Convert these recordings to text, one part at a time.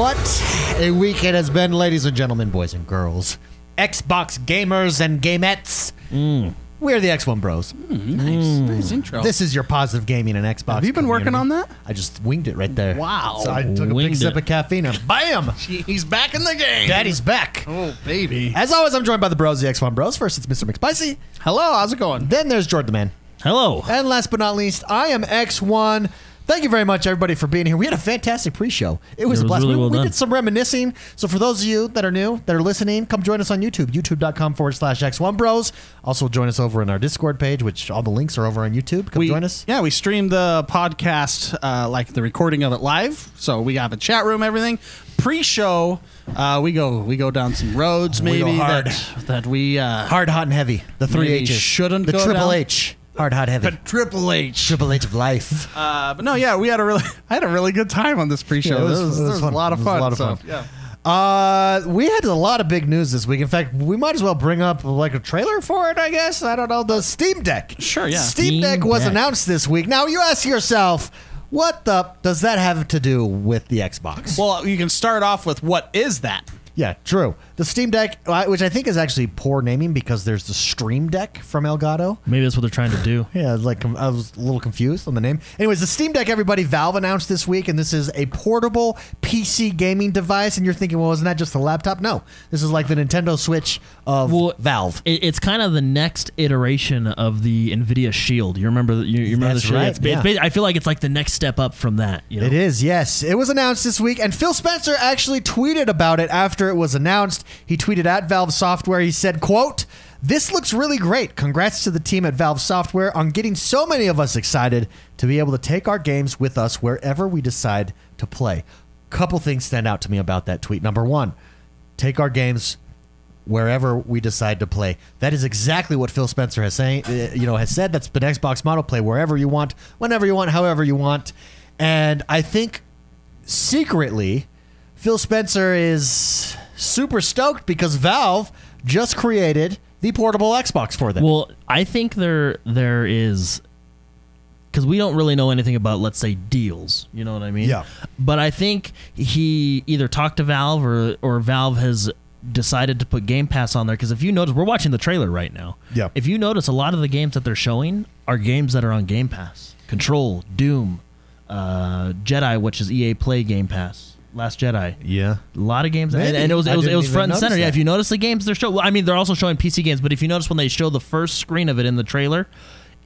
What a week it has been, ladies and gentlemen, boys and girls, Xbox gamers and gamettes. We're the X1Bros. Nice intro. This is your positive gaming and Xbox. Have you been working on that? I just winged it right there. Wow. So I took a big sip of caffeine and bam! He's back in the game. Daddy's back. Oh, baby. As always, I'm joined by the bros, the X1Bros. First, it's Mr. McSpicy. Hello, how's it going? Then there's Jordan the Man. Hello. And last but not least, I am X1. Thank you very much, everybody, for being here. We had a fantastic pre-show. It was a blast. Really we did some reminiscing. So for those of you that are new, that are listening, come join us on YouTube, youtube.com/X1Bros. Also join us over in our Discord page, which all the links are over on YouTube. Come join us. Yeah, we stream the podcast, like the recording of it live. So we have a chat room, everything. Pre-show, we go down some roads maybe hard, hot, and heavy. The three H's. Shouldn't the go triple down. H. Hard, hot, heavy. But Triple H of life. But no, yeah, I had a really good time on this pre-show. Yeah, this was a lot of fun. Yeah. We had a lot of big news this week. In fact, we might as well bring up like a trailer for it, I guess. I don't know. The Steam Deck. Sure, yeah. Steam Deck was announced this week. Now you ask yourself, what does that have to do with the Xbox? Well, you can start off with what is that? Yeah, true. The Steam Deck, which I think is actually poor naming because there's the Stream Deck from Elgato. Maybe that's what they're trying to do. Yeah, like I was a little confused on the name. Anyways, the Steam Deck, everybody, Valve announced this week, and this is a portable PC gaming device, and you're thinking, well, isn't that just a laptop? No. This is like the Nintendo Switch of Valve. It's kind of the next iteration of the Nvidia Shield. You remember the Shield? Right. I feel like it's like the next step up from that. You know? It is, yes. It was announced this week, and Phil Spencer actually tweeted about it after it was announced. He tweeted at Valve Software. He said, quote, "This looks really great. Congrats to the team at Valve Software on getting so many of us excited to be able to take our games with us wherever we decide to play." Couple things stand out to me about that tweet. Number one, take our games wherever we decide to play. That is exactly what Phil Spencer has said. That's been Xbox model. Play wherever you want, whenever you want, however you want. And I think secretly, Phil Spencer is super stoked because Valve just created the portable Xbox for them. Well, I think there is, because we don't really know anything about, let's say, deals. You know what I mean? Yeah. But I think he either talked to Valve or Valve has decided to put Game Pass on there. Because if you notice, we're watching the trailer right now. Yeah. If you notice, a lot of the games that they're showing are games that are on Game Pass. Control, Doom, Jedi, which is EA Play Game Pass. Last Jedi, yeah, a lot of games, and it was front and center. That. Yeah, if you notice the games they're showing, I mean they're also showing PC games, but if you notice when they show the first screen of it in the trailer,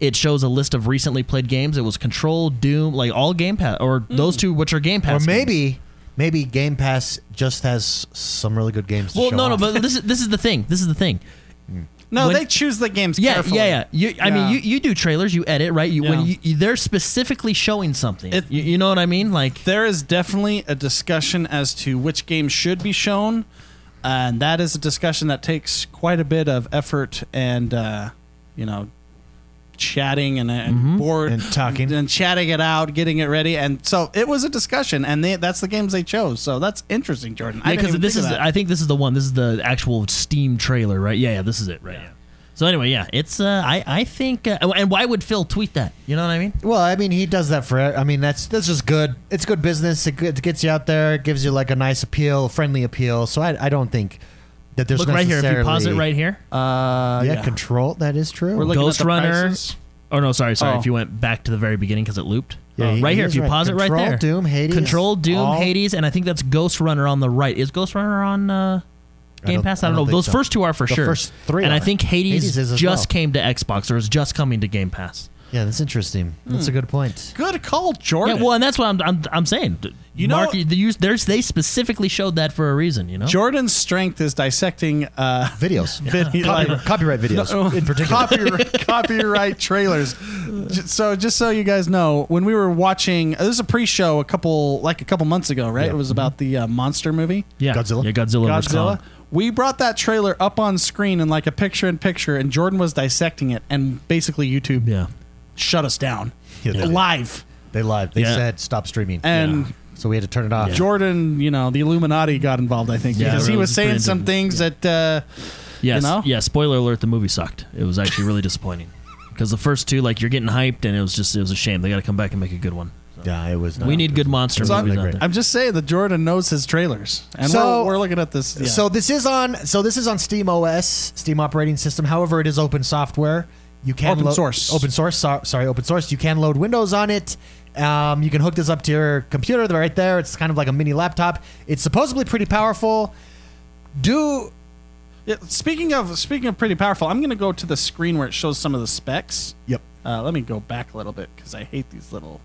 it shows a list of recently played games. It was Control, Doom, like all Game Pass, or those two, which are Game Pass. Or maybe Game Pass just has some really good games. Well, but this is the thing. This is the thing. No, they choose the games carefully. Yeah. I mean, you do trailers, you edit, right? When they're specifically showing something. You know what I mean? Like there is definitely a discussion as to which games should be shown, and that is a discussion that takes quite a bit of effort and, chatting and board and talking and chatting it out, getting it ready, and so it was a discussion, and that's the games they chose. So that's interesting, Jordan. Yeah, because I think this is the one. This is the actual Steam trailer, right? Yeah, this is it, right? Yeah. So anyway, yeah, it's I think, and why would Phil tweet that? You know what I mean? Well, I mean he does that for. I mean that's just good. It's good business. It gets you out there. It gives you like a nice appeal, friendly appeal. So I don't think. That there's look right here. If you pause it right here, Control. That is true. We're Ghost Runner. Oh no, sorry. Oh. If you went back to the very beginning because it looped. Yeah, right here. If you pause it right there, Control, Doom, Hades, and I think that's Ghost Runner on the right. Is Ghost Runner on Game Pass? I don't know. Those first two are for sure. The first three. And I think Hades just came to Xbox or is just coming to Game Pass. Yeah, that's interesting. That's a good point. Good call, Jordan. Yeah, well, and that's what I'm saying. You know, Mark, they specifically showed that for a reason. You know, Jordan's strength is dissecting videos, copyright videos in particular, copyright trailers. So, just so you guys know, when we were watching, this is a pre-show a couple months ago, right? Yeah. It was about the monster movie, Godzilla. Yeah, Godzilla. We brought that trailer up on screen in like a picture-in-picture, and Jordan was dissecting it, and basically YouTube. Yeah. Shut us down. Yeah, they live. They said stop streaming. And so we had to turn it off. Yeah. Jordan, the Illuminati got involved, I think, because he was saying some things that, spoiler alert, the movie sucked. It was actually really disappointing because the first two, like, you're getting hyped, and it was a shame. They got to come back and make a good one. So. Yeah, it was not. We need good monster movies. I'm just saying that Jordan knows his trailers, and so, we're looking at this. Yeah. So this is on Steam OS, Steam operating system. However, it is open software. You can open source. You can load Windows on it. You can hook this up to your computer right there. It's kind of like a mini laptop. It's supposedly pretty powerful. Speaking of pretty powerful, I'm going to go to the screen where it shows some of the specs. Yep. Let me go back a little bit because I hate these little.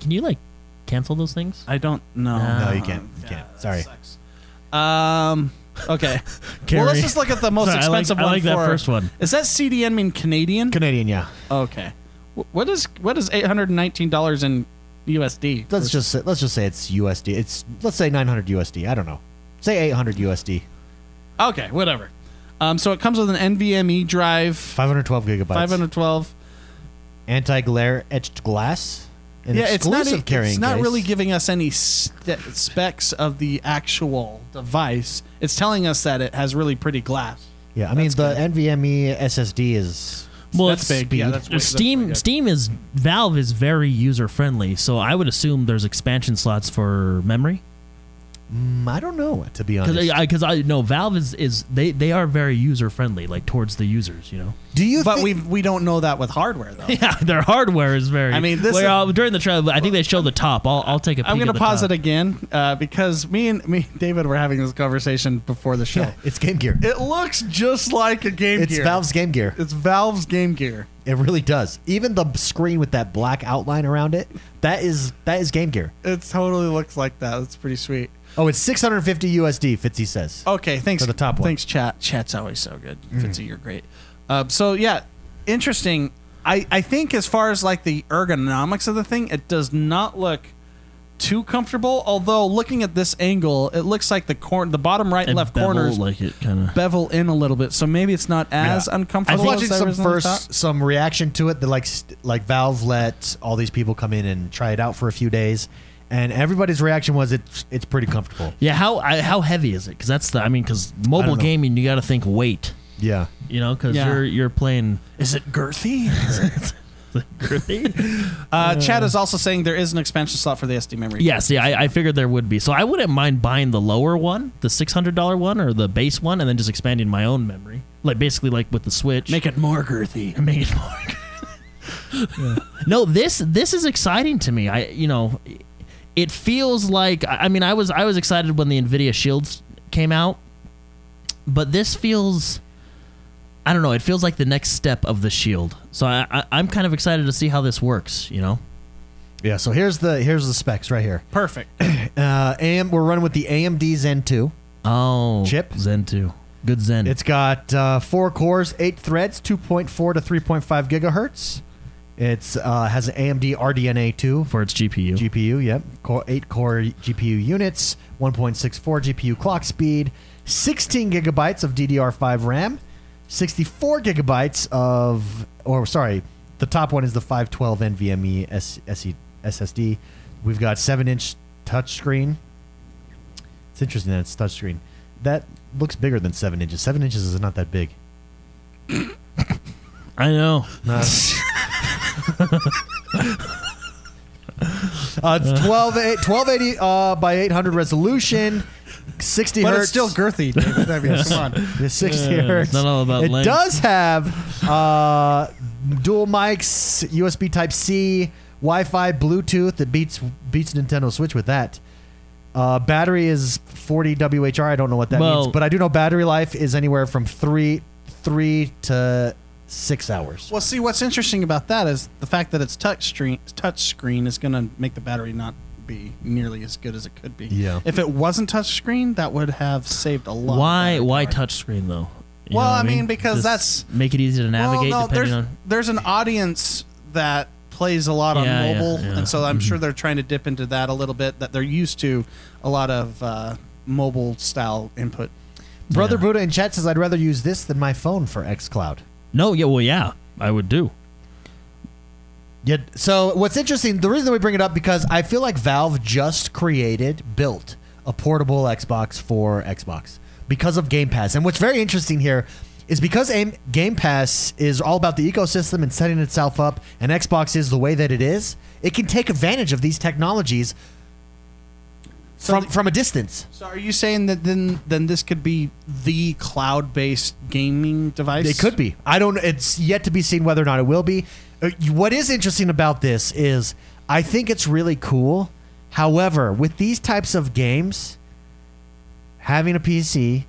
Can you like cancel those things? I don't know. No, you can't. You can't. Sorry. Sucks. Okay. Well, let's just look at the most expensive one. I like that first one. Is that CDN mean Canadian? Canadian, yeah. Okay. What is $819 in USD? Let's just say it's USD. Let's say 900 USD. I don't know. Say 800 USD. Okay, whatever. So it comes with an NVMe drive. 512 gigabytes. 512. Anti-glare etched glass. It's not really giving us any specs of the actual device. It's telling us that it has really pretty glass. Yeah, I mean the NVMe SSD is. Well, that's big. Yeah, Valve is very user friendly, so I would assume there's expansion slots for memory. I don't know, to be honest. Because I know Valve is they are very user friendly, like towards the users, you know. We don't know that with hardware though. Yeah, their hardware is very. I mean, during the trailer, I think they showed the top. I'll take a peek. I'm going to pause it again because me and David were having this conversation before the show. Yeah, it's Game Gear. It looks just like a Game Gear. It's Valve's Game Gear. It's Valve's Game Gear. It really does. Even the screen with that black outline around it, that is Game Gear. It totally looks like that. That's pretty sweet. Oh, it's $650 USD, Fitzy says. Okay, thanks. For the top one. Thanks, chat. Chat's always so good. Fitzy, you're great. So, yeah, interesting. I think as far as, like, the ergonomics of the thing, it does not look too comfortable, although looking at this angle, it looks like the bottom right and left corners bevel in a little bit, so maybe it's not as uncomfortable. I was watching some reaction to it. That like Valve let all these people come in and try it out for a few days. And everybody's reaction was it's pretty comfortable. Yeah, how heavy is it? Because that's because mobile gaming, you got to think weight. Yeah, you know, because you're playing. Is it girthy? Is it girthy? Chad is also saying there is an expansion slot for the SD memory. Yes, yeah, I figured there would be. So I wouldn't mind buying the lower one, the $600 one, or the base one, and then just expanding my own memory, like basically like with the Switch. Make it more girthy. Make it more. Yeah. No, this is exciting to me. It feels like I was excited when the Nvidia Shields came out, but this feels, I don't know, it feels like the next step of the Shield. So I'm kind of excited to see how this works, you know. Yeah. So here's the specs right here. Perfect. We're running with the AMD Zen 2. Oh, chip Zen 2. Good Zen. It's got 4 cores, 8 threads, 2.4 to 3.5 gigahertz. It has an AMD RDNA 2 for its GPU. GPU, yep. 8-core GPU units, 1.64 GPU clock speed, 16 gigabytes of DDR5 RAM, 64 gigabytes of... the top one is the 512 NVMe SSD. We've got 7-inch touchscreen. It's interesting that it's touchscreen. That looks bigger than 7 inches. 7 inches is not that big. I know. It's 1280 by 800 resolution, 60 hertz. But it's still girthy, David. I mean, yes. Come on. It's 60 hertz. It's not all about length. It does have dual mics, USB Type-C, Wi-Fi, Bluetooth. It beats Nintendo Switch with that. Battery is 40 WHR. I don't know what that means, but I do know battery life is anywhere from three to 6 hours. Well, see, what's interesting about that is the fact that it's touch screen is going to make the battery not be nearly as good as it could be. Yeah. If it wasn't touch screen, that would have saved a lot. Why touch screen though? Well, I mean because that's make it easy to navigate. Well, no, there's an audience that plays a lot on mobile, and so I'm sure they're trying to dip into that a little bit. That they're used to a lot of mobile style input. Brother Buddha in chat says I'd rather use this than my phone for xCloud. No, I would do. Yeah. So what's interesting, the reason that we bring it up, because I feel like Valve just built a portable Xbox for Xbox because of Game Pass. And what's very interesting here is because Game Pass is all about the ecosystem and setting itself up, and Xbox is the way that it is, it can take advantage of these technologies from a distance. So are you saying that then this could be the cloud-based gaming device? It could be. It's yet to be seen whether or not it will be. What is interesting about this is I think it's really cool. However, with these types of games, having a PC,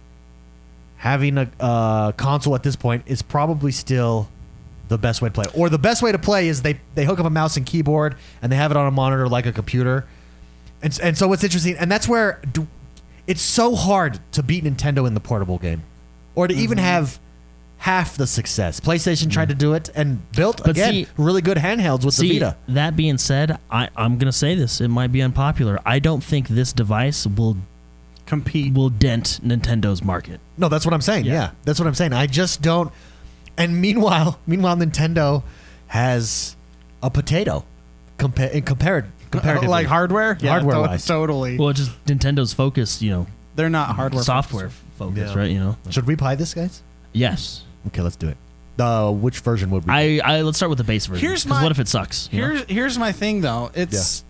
having a console at this point is probably still the best way to play. Or the best way to play is they hook up a mouse and keyboard and they have it on a monitor like a computer. And so what's interesting, and that's where it's so hard to beat Nintendo in the portable game, or to even have half the success. PlayStation tried to do it and built, really good handhelds with the Vita. That being said, I'm going to say this. It might be unpopular. I don't think this device will compete, will dent Nintendo's market. No, that's what I'm saying. Yeah, that's what I'm saying. I just don't. And meanwhile, Nintendo has a potato compared like hardware? Yeah, hardware-wise. Totally. Well, just Nintendo's focus, they're not hardware, software focused, right? Should we buy this, guys? Yes. Okay, let's do it. Which version would we buy? Let's start with the base version. Because what if it sucks? Here's my thing, though. It's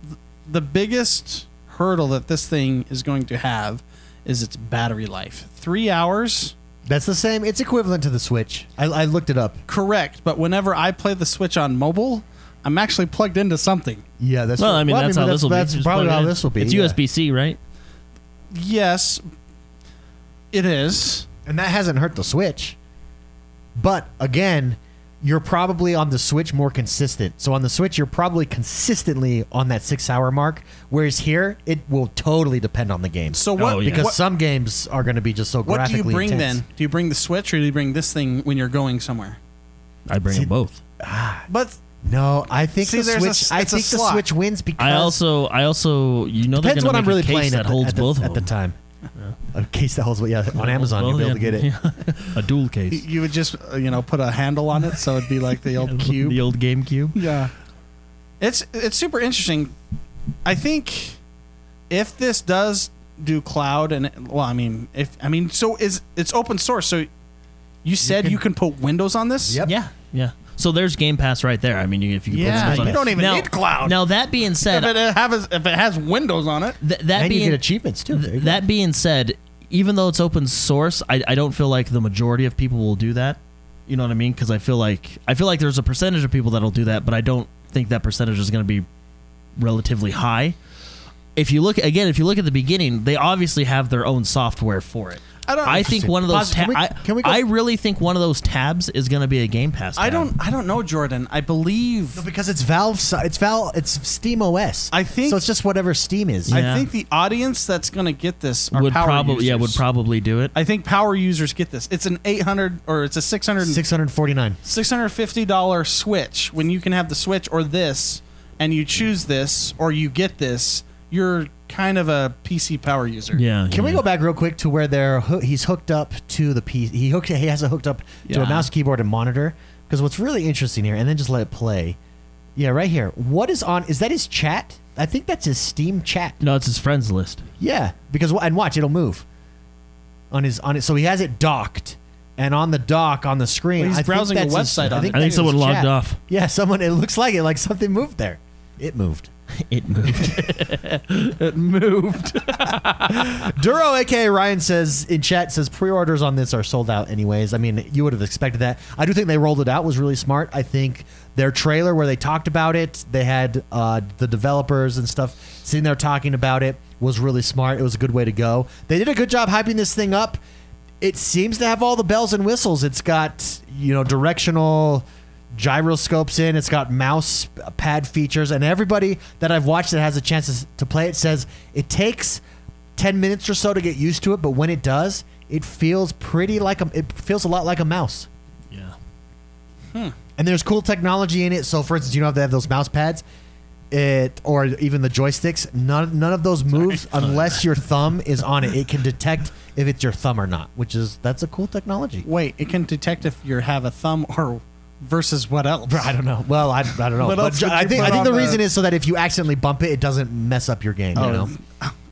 the biggest hurdle that this thing is going to have is its battery life. 3 hours. That's the same. It's equivalent to the Switch. I looked it up. Correct. But whenever I play the Switch on mobile, I'm actually plugged into something. Yeah, that's well, right. I mean, well, that's how this will be. That's probably how this will be. It's USB-C, right? Yes, it is. And that hasn't hurt the Switch. But, again, you're probably on the Switch more consistent. So on the Switch, you're probably consistently on that 6-hour mark, whereas here, it will totally depend on the game. So what? Because some games are going to be just so graphically intense. What do you bring then? Do you bring the Switch or do you bring this thing when you're going somewhere? I bring them both. But... No, I think the Switch wins because I also depends what I'm really playing that holds both at the time. A case that holds both. Yeah, on Amazon you'll be able to get it. Yeah. A dual case. You would just put a handle on it, so it'd be like the old cube, the old GameCube. Yeah, it's super interesting. I think if this does do cloud so it's open source. So you said you can put Windows on this. Yep. Yeah. Yeah. So there's Game Pass right there. I mean, if you can put Windows on it. You don't even need cloud. Now, that being said... If it has Windows on it, you get achievements, too. That being said, even though it's open source, I don't feel like the majority of people will do that. You know what I mean? Because I feel like there's a percentage of people that'll do that, but I don't think that percentage is going to be relatively high. If you look at the beginning, they obviously have their own software for it. I think one of those I really think one of those tabs is going to be a Game Pass tab. I don't know, Jordan. I believe because it's Valve. It's Steam OS. I think so. It's just whatever Steam is. Yeah. I think the audience that's going to get this would probably users. Yeah, would probably do it. I think power users get this. It's an $650 Switch. When you can have the Switch or this, and you choose this or you get this, you're kind of a PC power user. Yeah. Can we go back real quick to where he's hooked up to the PC? He has it hooked up to a mouse, keyboard, and monitor. Because what's really interesting here, and then just let it play. Yeah, right here. What is on? Is that his chat? I think that's his Steam chat. No, it's his friends list. Yeah, because watch, it'll move on it. So he has it docked, and on the dock on the screen, he's browsing a website. I think someone logged off. Yeah, someone. It looks like it. Like something moved there. It moved. It moved. It moved. Duro, a.k.a. Ryan, says in chat, pre-orders on this are sold out anyways. I mean, you would have expected that. I do think they rolled it out was really smart. I think their trailer where they talked about it, they had the developers and stuff sitting there talking about it, was really smart. It was a good way to go. They did a good job hyping this thing up. It seems to have all the bells and whistles. It's got, directional... gyroscopes in. It's got mouse pad features, and everybody that I've watched that has a chance to play it says it takes 10 minutes or so to get used to it, but when it does, it feels a lot like a mouse. Yeah. And there's cool technology in it. So for instance, you don't have to have those mouse pads, or even the joysticks. None of those moves unless your thumb is on it. It can detect if it's your thumb or not, that's a cool technology. Wait, it can detect if you have a thumb or versus what else? I don't know. Well, I don't know. But I think the reason is so that if you accidentally bump it, it doesn't mess up your game.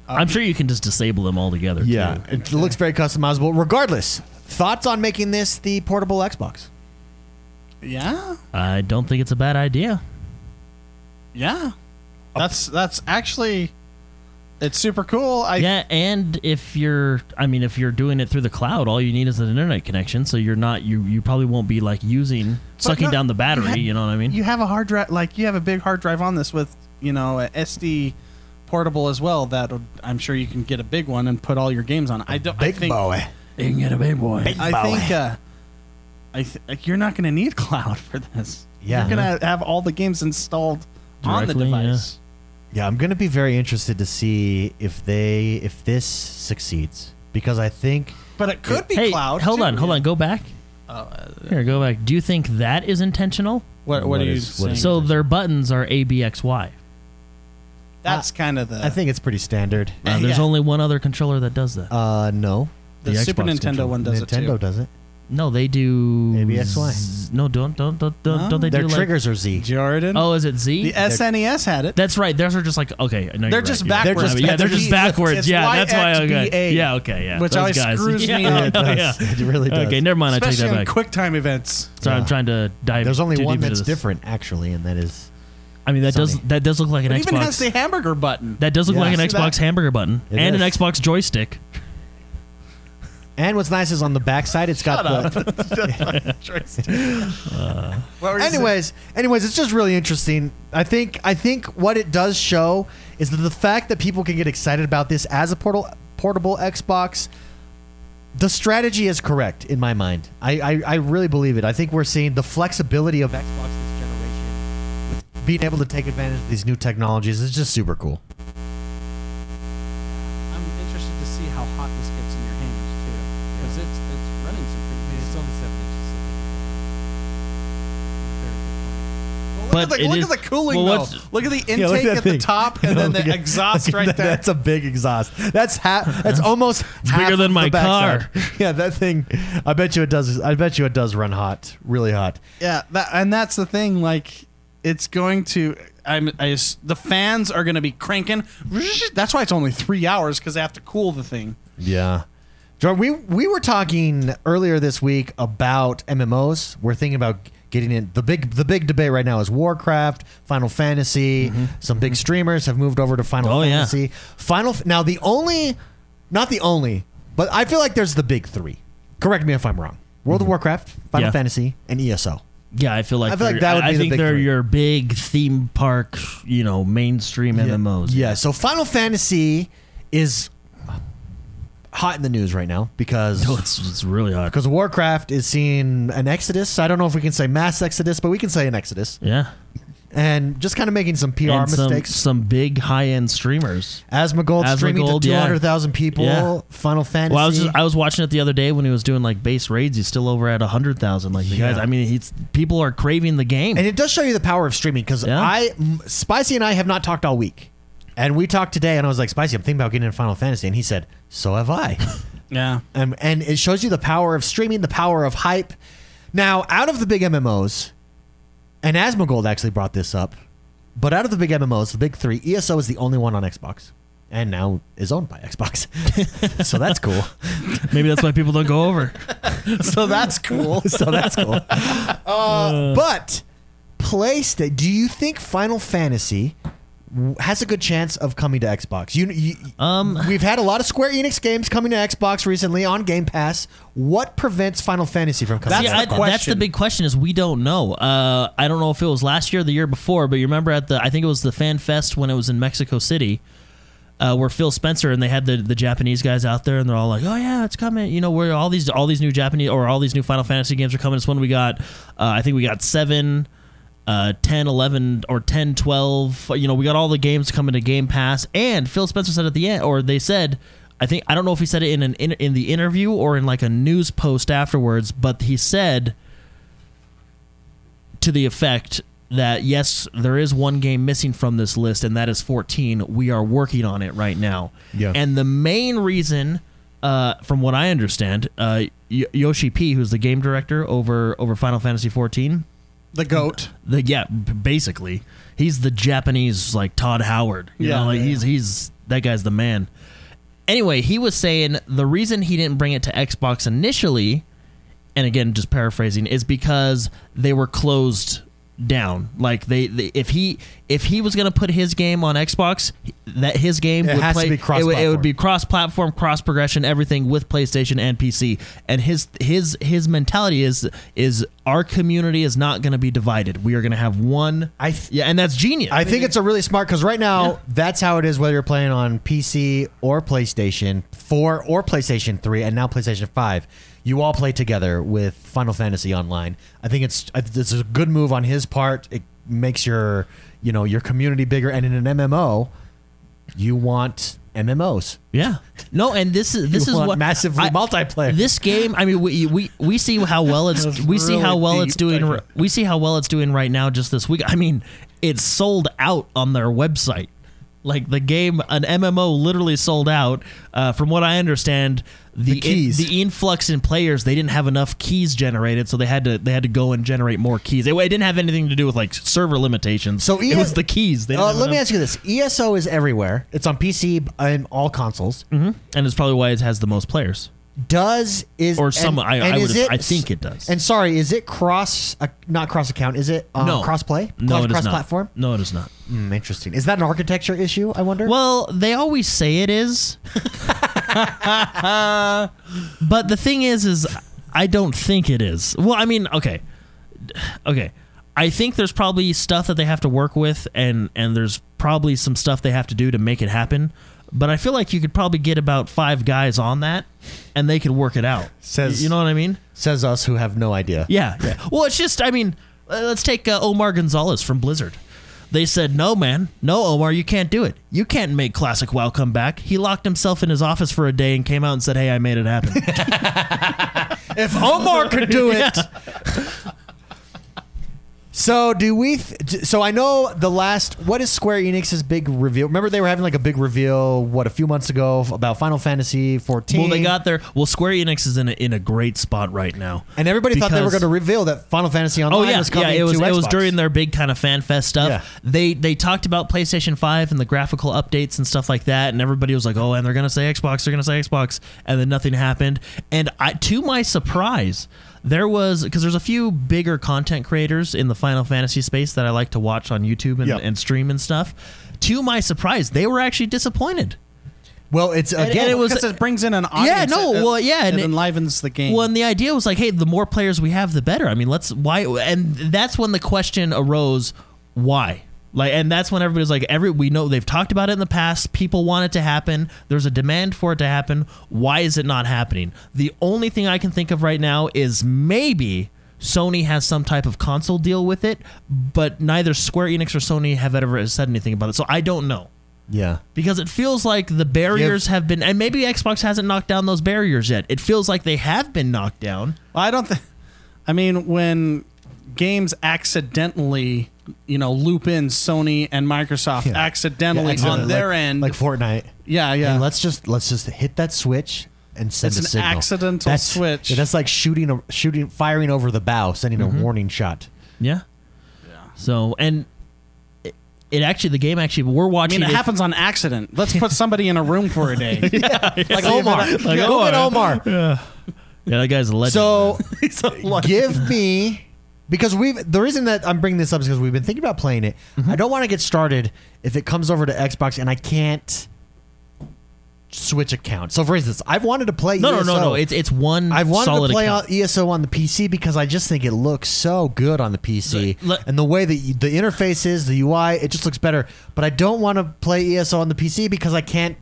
I'm sure you can just disable them altogether. Yeah, it looks very customizable. Regardless, Thoughts on making this the portable Xbox? Yeah. I don't think it's a bad idea. Yeah. That's actually... It's super cool. Yeah, and if you're doing it through the cloud, all you need is an internet connection, so you're not you probably won't be like sucking down the battery, you know what I mean? You have a hard drive, like you have a big hard drive on this with, a SD portable as well that I'm sure you can get a big one and put all your games on. You can get a big boy. I think you're not going to need cloud for this. Yeah. You're going to have all the games installed directly on the device. Yeah. Yeah, I'm going to be very interested to see if this succeeds, because I think... But it could be cloud. Hold on. Go back. Here, go back. Do you think that is intentional? What are you saying? So their buttons are A, B, X, Y. That's kind of the... I think it's pretty standard. There's only one other controller that does that. No. The Super Xbox Nintendo controller. One does Nintendo it too. Nintendo does it. No, they do... A, B, X, Y. No, don't. No? Don't they do like... Their triggers are Z. Jordan? Oh, is it Z? The SNES had it. That's right. Theirs are just like... Okay, I know they're just backwards. They're just backwards. It's yeah, that's why... Okay. Yeah, okay, yeah. Which always screws me up. It really does. Okay, never mind. Especially I take that back. Especially in QuickTime events. So I'm trying to dive... There's only one that's different, actually, and that is... I mean, that does look like an Xbox... It even has the hamburger button. That does look like an Xbox hamburger button. And an Xbox joystick. And what's nice is on the backside, it's got the... Anyways, it's just really interesting. I think what it does show is that the fact that people can get excited about this as a portable Xbox, the strategy is correct in my mind. I really believe it. I think we're seeing the flexibility of Xbox this generation, with being able to take advantage of these new technologies. It's just super cool. But look at the cooling though. Look at the intake at the top, and then the exhaust right there. That's a big exhaust. That's almost bigger than my car. Yeah, that thing. I bet you it does run hot, really hot. Yeah, and that's the thing. Like, it's going to. The fans are going to be cranking. That's why it's only 3 hours, because they have to cool the thing. Yeah. Jordan, we were talking earlier this week about MMOs. We're thinking about getting in. The big debate right now is Warcraft, Final Fantasy. Mm-hmm. Some big streamers have moved over to Final Fantasy. Yeah. Now but I feel like there's the big three. Correct me if I'm wrong. World of Warcraft, Final Fantasy, and ESO. Yeah, I feel like that would be the big three. I think they're your big theme park, mainstream MMOs. Yeah, so Final Fantasy is hot in the news right now because it's really hot. Because Warcraft is seeing an exodus. I don't know if we can say mass exodus, but we can say an exodus. Yeah. And just kind of making some PR mistakes. Some big high-end streamers. Asmongold streaming to 200,000 people. Yeah. Final Fantasy. Well, I was watching it the other day when he was doing like base raids. He's still over at 100,000. Like the guys, I mean, people are craving the game. And it does show you the power of streaming, because Spicy and I have not talked all week. And we talked today, and I was like, Spicy, I'm thinking about getting into Final Fantasy. And he said, so have I. Yeah. And it shows you the power of streaming, the power of hype. Now, out of the big MMOs, and Asmongold actually brought this up, but out of the big MMOs, the big three, ESO is the only one on Xbox. And now is owned by Xbox. So that's cool. Maybe that's why people don't go over. So that's cool. But, PlayStation, do you think Final Fantasy... has a good chance of coming to Xbox? We've had a lot of Square Enix games coming to Xbox recently on Game Pass. What prevents Final Fantasy from coming to Xbox? That's the big question, is we don't know. I don't know if it was last year or the year before, but you remember I think it was the Fan Fest when it was in Mexico City, where Phil Spencer, and they had the Japanese guys out there, and they're all like, oh yeah, it's coming. Where all these new all these new Final Fantasy games are coming. It's when we got, I think we got 7... 10, 11, or 10, 12, we got all the games coming to Game Pass, and Phil Spencer said at the end, or they said, I think, I don't know if he said it in the interview or in like a news post afterwards, but he said to the effect that, yes, there is one game missing from this list, and that is 14. We are working on it right now. Yeah. And the main reason, from what I understand, Yoshi P, who's the game director over Final Fantasy 14, the GOAT. Basically. He's the Japanese, like, Todd Howard. You know, like, he's that guy's the man. Anyway, he was saying the reason he didn't bring it to Xbox initially, and again, just paraphrasing, is because they were closed down. Like they if he was going to put his game on Xbox, that his game would be cross-platform, cross-progression, everything with PlayStation and PC. And his mentality is our community is not going to be divided. We are going to have one. And that's genius. I think it's a really smart, because right now that's how it is, whether you're playing on PC or PlayStation 4 or PlayStation 3 and now PlayStation 5. You all play together with Final Fantasy Online. I think it's a good move on his part. It makes your community bigger, and in an MMO, you want MMOs. Yeah. No, and this is what massively multiplayer. This game, I mean, we see how well it's we see how well it's doing right now just this week. I mean, it's sold out on their website. Like the game, an MMO literally sold out. From what I understand, the influx in players, they didn't have enough keys generated, so they had to go and generate more keys. It didn't have anything to do with like server limitations. So it was the keys. Let me ask you this: ESO is everywhere. It's on PC and all consoles, and it's probably why it has the most players. I think it does. And sorry, is it not cross account? Is it cross play? No, it is not. Platform? No, it is not. Interesting. Is that an architecture issue, I wonder? Well, they always say it is. But the thing is I don't think it is. Well, I mean, okay. I think there's probably stuff that they have to work with, and there's probably some stuff they have to do to make it happen. But I feel like you could probably get about 5 guys on that, and they could work it out. You know what I mean? Says us who have no idea. Yeah. Well, it's just, I mean, let's take Omar Gonzalez from Blizzard. They said, no, man. No, Omar, you can't do it. You can't make Classic WoW come back. He locked himself in his office for a day and came out and said, hey, I made it happen. If Omar could do it. Yeah. So so I know what is Square Enix's big reveal? Remember they were having like a big reveal a few months ago about Final Fantasy 14. Well, Square Enix is in a great spot right now. And everybody thought they were going to reveal that Final Fantasy Online was coming to Xbox. It was during their big kind of fan fest stuff. Yeah. They talked about PlayStation 5 and the graphical updates and stuff like that, and everybody was like, "Oh, and they're going to say Xbox, they're going to say Xbox." And then nothing happened. And to my surprise, there's a few bigger content creators in the Final Fantasy space that I like to watch on YouTube and stream and stuff. To my surprise, they were actually disappointed. Well, it's again, it brings in an audience. Yeah, no, it enlivens the game. Well, and the idea was like, hey, the more players we have, the better. I mean, and that's when the question arose, why? Like, and that's when everybody's like, we know they've talked about it in the past. People want it to happen. There's a demand for it to happen. Why is it not happening? The only thing I can think of right now is maybe Sony has some type of console deal with it, but neither Square Enix or Sony have ever said anything about it. So I don't know. Yeah. Because it feels like the barriers have been, and maybe Xbox hasn't knocked down those barriers yet. It feels like they have been knocked down. Well, when games accidentally loop in Sony and Microsoft accidentally on their end, like Fortnite. Yeah. And let's just hit that switch and send a signal. It's an accidental switch. Yeah, that's like firing over the bow, sending a warning shot. Yeah. So and we're watching. I mean, it happens on accident. Let's put somebody in a room for a day. Like Omar. Go get Omar. Yeah, that guy's a legend. So give me. Because the reason that I'm bringing this up is because we've been thinking about playing it. I don't want to get started if it comes over to Xbox and I can't switch account. So for instance, I've wanted to play ESO. No. It's one solid account. I've wanted to play ESO on the PC because I just think it looks so good on the PC. And the way that the interface is, the UI, it just looks better. But I don't want to play ESO on the PC because I can't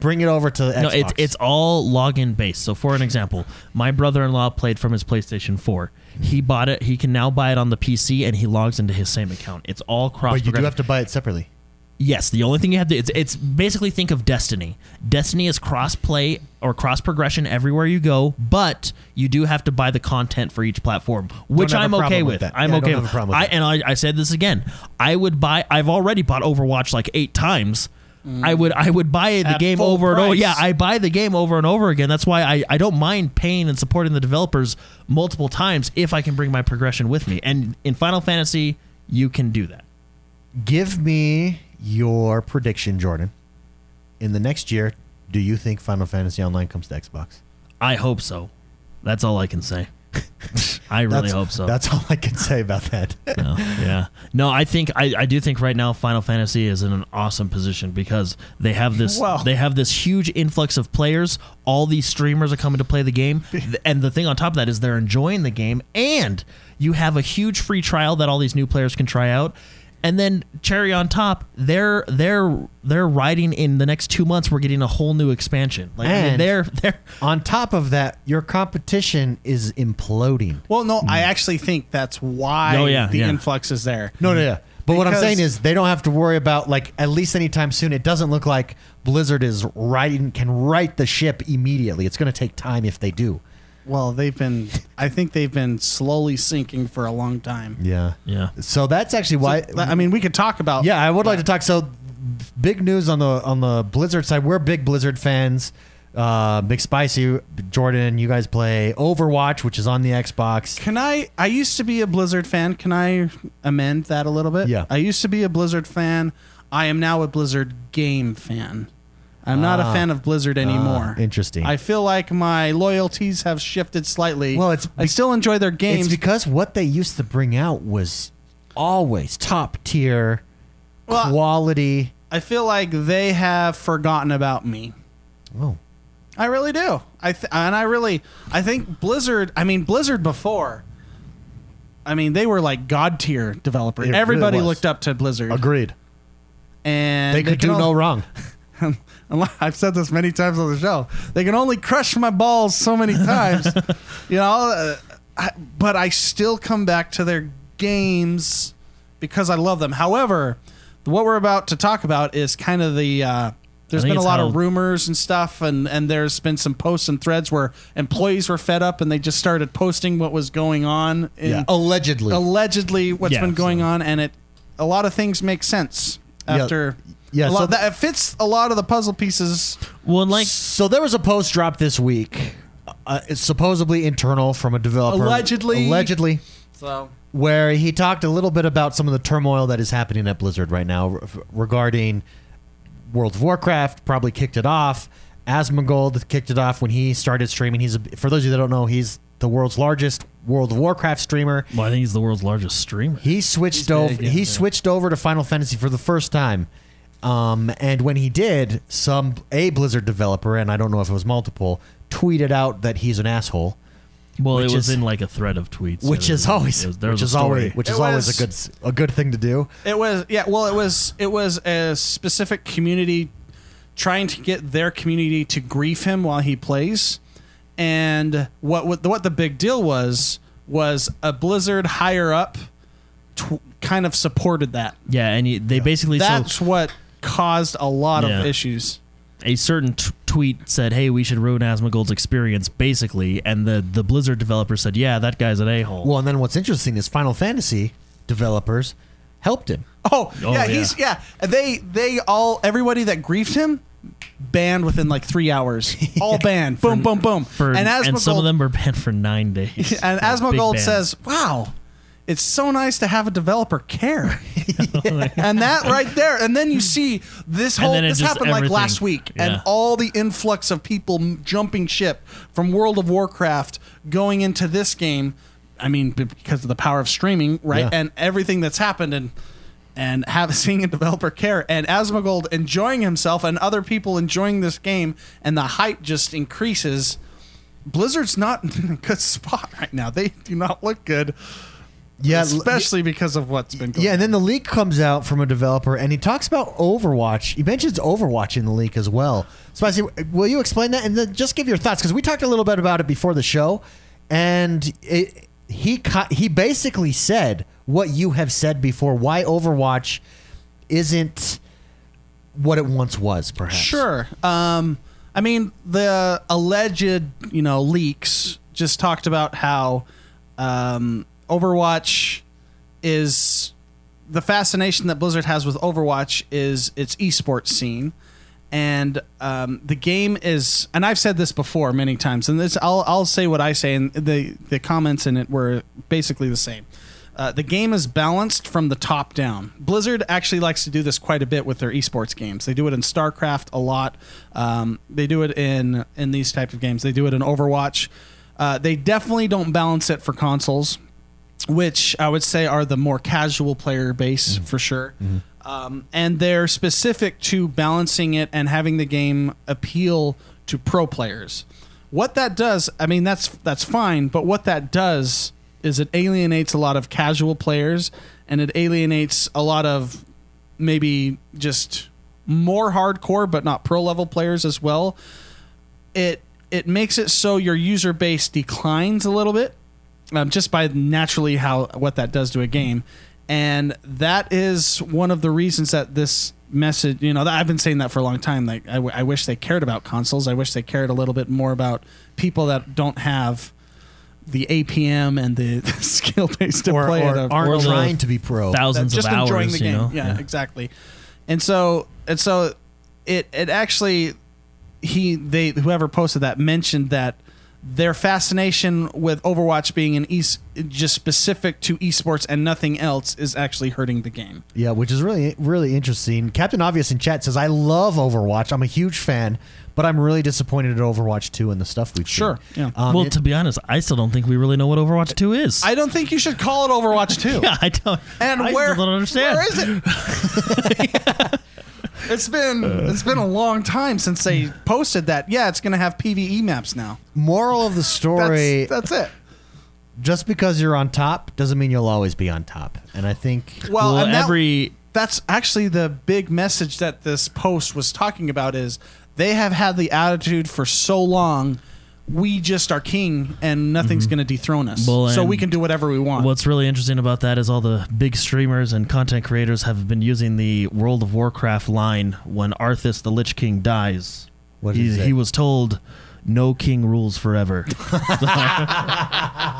bring it over to the Xbox. No, it's all login based. So for an example, my brother-in-law played from his PlayStation 4. He bought it. He can now buy it on the PC, and he logs into his same account. It's all cross. But you do have to buy it separately. Yes, the only thing you have to it's basically think of Destiny. Destiny is cross play or cross progression everywhere you go, but you do have to buy the content for each platform, which I'm okay with. I said this again. I've already bought Overwatch like 8 times. I would buy the game over and over. Yeah, I buy the game over and over again. That's why I don't mind paying and supporting the developers multiple times if I can bring my progression with me. And in Final Fantasy, you can do that. Give me your prediction, Jordan. In the next year, Do you think Final Fantasy Online comes to Xbox? I hope so. That's all I can say. I really hope so. That's all I can say about that. No, yeah. No, I do think right now Final Fantasy is in an awesome position because they have this huge influx of players. All these streamers are coming to play the game. And the thing on top of that is they're enjoying the game, and you have a huge free trial that all these new players can try out. And then cherry on top, they're riding in the next 2 months. We're getting a whole new expansion. Like, and I mean, they're on top of that, your competition is imploding. Well, no, I actually think that's why the influx is there. No. But what I'm saying is they don't have to worry about, like, at least anytime soon. It doesn't look like Blizzard can right the ship immediately. It's going to take time if they do. Well, I think they've been slowly sinking for a long time. Yeah. So that's actually why. So, I mean, we could talk about. Yeah, I would like to talk. So, big news on the Blizzard side. We're big Blizzard fans. McSpicy, Jordan, you guys play Overwatch, which is on the Xbox. Can I used to be a Blizzard fan. Can I amend that a little bit? Yeah. I used to be a Blizzard fan. I am now a Blizzard game fan. I'm not a fan of Blizzard anymore. Interesting. I feel like my loyalties have shifted slightly. Well, I still enjoy their games. It's because what they used to bring out was always top tier quality. I feel like they have forgotten about me. Oh, I really do. I think Blizzard. I mean, Blizzard before. I mean, they were like god tier developer. Everybody really looked up to Blizzard. Agreed. And they could do no wrong. I've said this many times on the show. They can only crush my balls so many times, you know. But I still come back to their games because I love them. However, what we're about to talk about is kind of the. There's been a lot of rumors and stuff, and there's been some posts and threads where employees were fed up and they just started posting what was going on. Allegedly, what's been going on, and a lot of things make sense after. Yeah. Yeah, so that fits a lot of the puzzle pieces. Well, so there was a post dropped this week, supposedly internal from a developer, allegedly. So where he talked a little bit about some of the turmoil that is happening at Blizzard right now regarding World of Warcraft. Probably kicked it off. Asmongold kicked it off when he started streaming. For those of you that don't know, he's the world's largest World of Warcraft streamer. Well, I think he's the world's largest streamer. He switched over to Final Fantasy for the first time. And when he did, a Blizzard developer, and I don't know if it was multiple, tweeted out that he's an asshole. Well, it was in like a thread of tweets, which is always a good thing to do. It was, yeah. Well, it was a specific community trying to get their community to grief him while he plays, and what the big deal was a Blizzard higher up kind of supported that. Yeah, and basically that's what caused a lot of issues. A certain tweet said, hey, we should ruin Asmongold's experience, basically, and the Blizzard developer said, yeah, that guy's an a-hole. Well, and then what's interesting is Final Fantasy developers helped him. Everybody that griefed him banned within like 3 hours. All banned. Boom. And some of them were banned for 9 days. And Asmongold says, wow, it's so nice to have a developer care. And that right there. And then you see this happened like last week. Yeah. And all the influx of people jumping ship from World of Warcraft going into this game. I mean, because of the power of streaming, right? Yeah. And everything that's happened and seeing a developer care. And Asmongold enjoying himself and other people enjoying this game. And the hype just increases. Blizzard's not in a good spot right now. They do not look good. Yeah, especially because of what's been going on. Yeah, and then the leak comes out from a developer, and he talks about Overwatch. He mentions Overwatch in the leak as well. Spicy, will you explain that? And then just give your thoughts, because we talked a little bit about it before the show, and he basically said what you have said before, why Overwatch isn't what it once was, perhaps. Sure. I mean, the alleged, leaks just talked about how... Overwatch is the fascination that Blizzard has with Overwatch is its esports scene, and the game is. And I've said this before many times, and I'll say what I say, and the comments in it were basically the same. The game is balanced from the top down. Blizzard actually likes to do this quite a bit with their esports games. They do it in StarCraft a lot. They do it in these types of games. They do it in Overwatch. They definitely don't balance it for consoles, which I would say are the more casual player base for sure. And they're specific to balancing it and having the game appeal to pro players. What that does, I mean, that's fine, but what that does is it alienates a lot of casual players, and it alienates a lot of maybe just more hardcore but not pro-level players as well. It makes it so your user base declines a little bit, just by naturally what that does to a game. And that is one of the reasons that this message, you know, I've been saying that for a long time. Like, I wish they cared about consoles. I wish they cared a little bit more about people that don't have the APM and the skill base to play it, or trying to be pro. Thousands of hours, enjoying the game. You know? Yeah, exactly. And so it actually, whoever posted that mentioned that their fascination with Overwatch being just specific to esports and nothing else is actually hurting the game. Yeah, which is really, really interesting. Captain Obvious in chat says, I love Overwatch. I'm a huge fan, but I'm really disappointed at Overwatch 2 and the stuff we've seen. Sure. Yeah. To be honest, I still don't think we really know what Overwatch 2 is. I don't think you should call it Overwatch 2. Yeah, I don't. And I still don't understand. Where is it? Yeah. It's been a long time since they posted that. Yeah, it's going to have PvE maps now. Moral of the story. That's it. Just because you're on top doesn't mean you'll always be on top. And I think that's actually the big message that this post was talking about is they have had the attitude for so long. We just are king and nothing's going to dethrone us. So we can do whatever we want. What's really interesting about that is all the big streamers and content creators have been using the World of Warcraft line. When Arthas, the Lich King, dies, he was told, no king rules forever.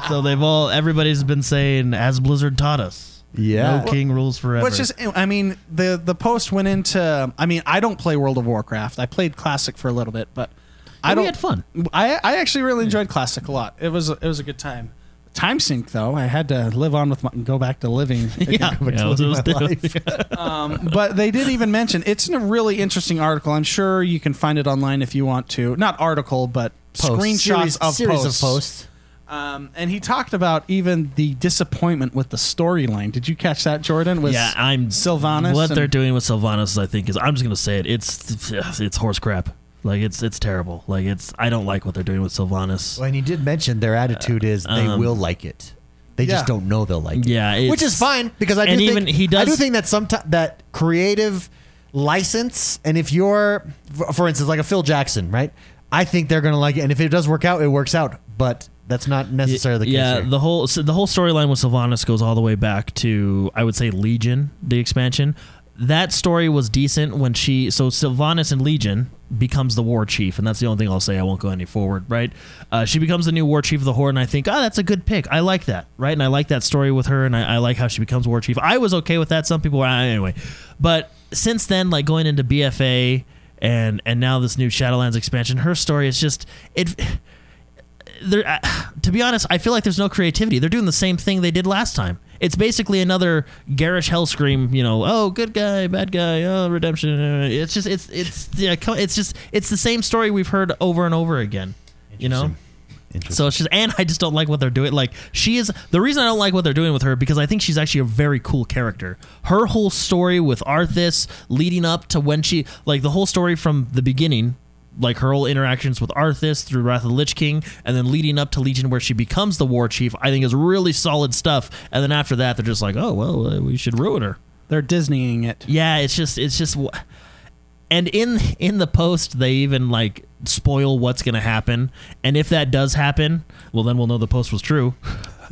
So everybody's been saying, as Blizzard taught us. Yeah. No king rules forever. Which is, I mean, the post went into, I mean, I don't play World of Warcraft. I played Classic for a little bit, but we had fun. I actually really enjoyed Classic a lot. It was a good time. Time sink, though, I had to live on with go back to living. But they did even mention, it's a really interesting article. I'm sure you can find it online if you want to. Not article, but post. Screenshots of posts. And he talked about even the disappointment with the storyline. Did you catch that, Jordan? Sylvanas. What they're doing with Sylvanas, I think, is, I'm just going to say it. It's horse crap. Like, it's terrible. Like, I don't like what they're doing with Sylvanas. Well, and you did mention their attitude is they will like it. They just don't know they'll like it. Yeah, which is fine, because I do think that sometimes that creative license, and if you're, for instance, like a Phil Jackson, right? I think they're going to like it, and if it does work out, it works out. But that's not necessarily the case. Yeah, the whole storyline with Sylvanas goes all the way back to, I would say, Legion, the expansion. That story was decent when so Sylvanas in Legion becomes the war chief, and that's the only thing I'll say. I won't go any forward, right? She becomes the new war chief of the Horde, and I think, that's a good pick. I like that, right? And I like that story with her, and I like how she becomes war chief. I was okay with that. Some people were, anyway. But since then, like going into BFA and now this new Shadowlands expansion, her story is just to be honest, I feel like there's no creativity. They're doing the same thing they did last time. It's basically another garish hell scream, you know, oh, good guy, bad guy, oh, redemption. It's the same story we've heard over and over again, you know? So it's just, and I just don't like what they're doing. Like, the reason I don't like what they're doing with her, because I think she's actually a very cool character. Her whole story with Arthas leading up to when she, like the whole story from the beginning, like her whole interactions with Arthas through Wrath of the Lich King and then leading up to Legion where she becomes the war chief, I think is really solid stuff. And then after that, they're just like, oh, well, we should ruin her. They're Disneying it. Yeah, it's just. And in the post, they even like spoil what's going to happen. And if that does happen, well, then we'll know the post was true.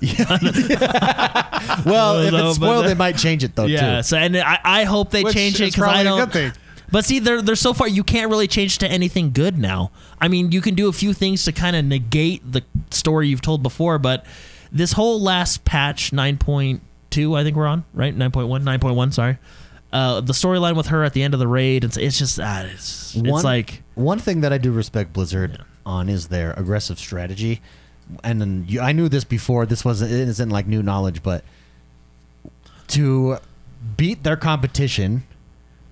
Yeah. Well, if it's spoiled, they might change it, though, too. Yeah, so, and I hope they change it, because I don't. A good thing. But see, they're so far, you can't really change to anything good now. I mean, you can do a few things to kind of negate the story you've told before, but this whole last patch, 9.2, I think we're on, right? 9.1, sorry. The storyline with her at the end of the raid, it's just, it's like... One thing that I do respect Blizzard on is their aggressive strategy. And then I knew this before, this isn't like new knowledge, but to beat their competition,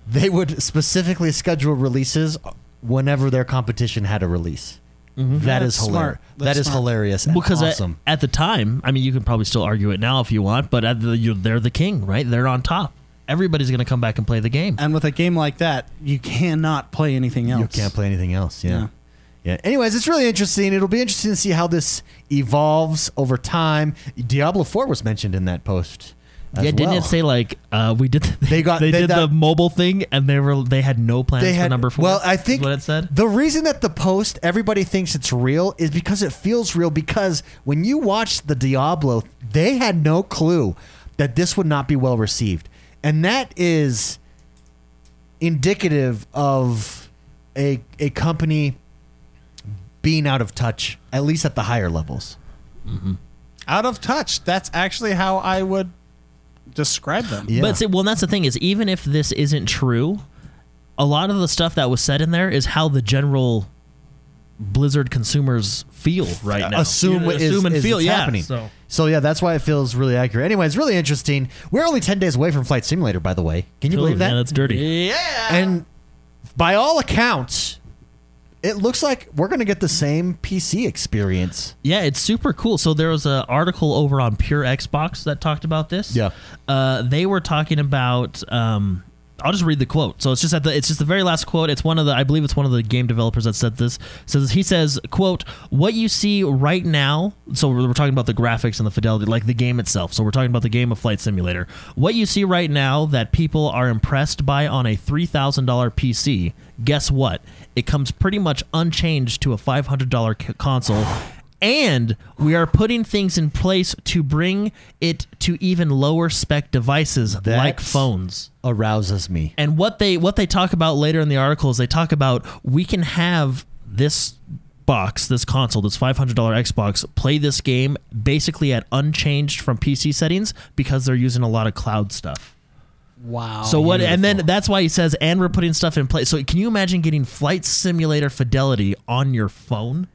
they would specifically schedule releases whenever their competition had a release. Mm-hmm. That is hilarious. That is hilarious. Because awesome. At the time, I mean, you can probably still argue it now if you want, but they're the king, right? They're on top. Everybody's going to come back and play the game. And with a game like that, you cannot play anything else. You can't play anything else, yeah. Anyways, it's really interesting. It'll be interesting to see how this evolves over time. Diablo 4 was mentioned in that post. Didn't it say like we did? They did the mobile thing, and they had no plans for number 4. Well, I think what it said. The reason that the post everybody thinks it's real is because it feels real. Because when you watch the Diablo, they had no clue that this would not be well received, and that is indicative of a company being out of touch, at least at the higher levels. Mm-hmm. Out of touch. That's actually how I would describe them. Yeah. But see, well, that's the thing is, even if this isn't true, a lot of the stuff that was said in there is how the general Blizzard consumers feel right now. Assume and feel, happening. So yeah, that's why it feels really accurate. Anyway, it's really interesting. We're only 10 days away from Flight Simulator, by the way. Can you believe that? Yeah, that's dirty. Yeah. And by all accounts, it looks like we're going to get the same PC experience. Yeah, it's super cool. So there was an article over on Pure Xbox that talked about this. Yeah. They were talking about... I'll just read the quote. So it's just the very last quote. It's I believe it's one of the game developers that said this. So he says, quote, "What you see right now," so we're talking about the graphics and the fidelity, like the game itself. So we're talking about the game of Flight Simulator. "What you see right now that people are impressed by on a $3,000 PC, guess what? It comes pretty much unchanged to a $500 console. And we are putting things in place to bring it to even lower spec devices that like phones." Arouses me. And what they talk about later in the article is they talk about we can have this box, this console, this $500 Xbox, play this game basically at unchanged from PC settings because they're using a lot of cloud stuff. Wow. So what? Beautiful. And then that's why he says, and we're putting stuff in place. So can you imagine getting Flight Simulator fidelity on your phone?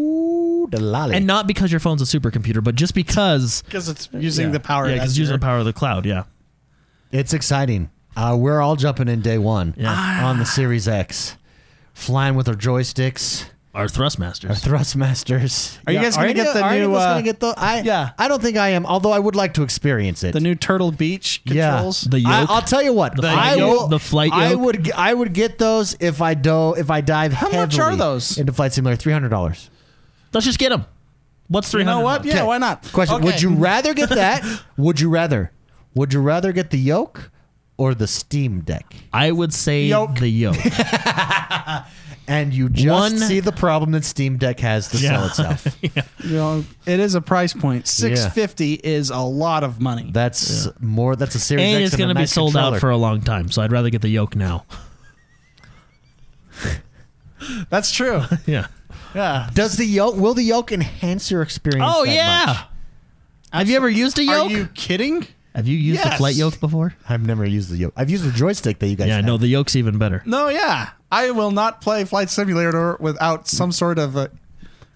Ooh, the lolly. And not because your phone's a supercomputer, but just because it's using the power. Yeah, because it's using the power of the cloud. Yeah, it's exciting. We're all jumping in day one on the Series X, flying with our joysticks, our thrustmasters. Are you guys going to get the new? I don't think I am. Although I would like to experience it. The new Turtle Beach controls. Yeah. The yoke. I'll tell you what. The flight yoke. I would get those if I dive. How much are those into Flight Simulator? $300. Let's just get them. What's $300? You know what? Yeah, why not? Question. Okay. Would you rather get that? Would you rather get the yoke or the Steam Deck? I would say the yoke. And you just see the problem that Steam Deck has to sell itself. You know, it is a price point. $650 is a lot of money. That's more. That's a Series X. And it's going to be sold out for a long time, so I'd rather get the yoke now. That's true. Yeah. Yeah. Will the yoke enhance your experience? Oh, much? Have you ever used a yoke? Are you kidding? Have you used the flight yoke before? I've never used the yoke. I've used the joystick that you guys have. Yeah, no, the yoke's even better. No, yeah. I will not play Flight Simulator without some sort of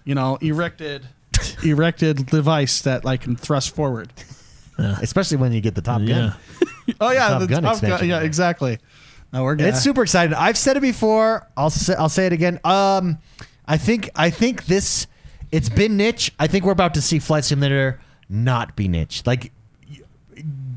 erected device that I can thrust forward. Especially when you get the Top Gun. Oh, yeah. The Top Gun. Yeah, exactly. No, it's super exciting. I've said it before. I'll say it again. I think this, it's been niche. I think we're about to see Flight Simulator not be niche. Like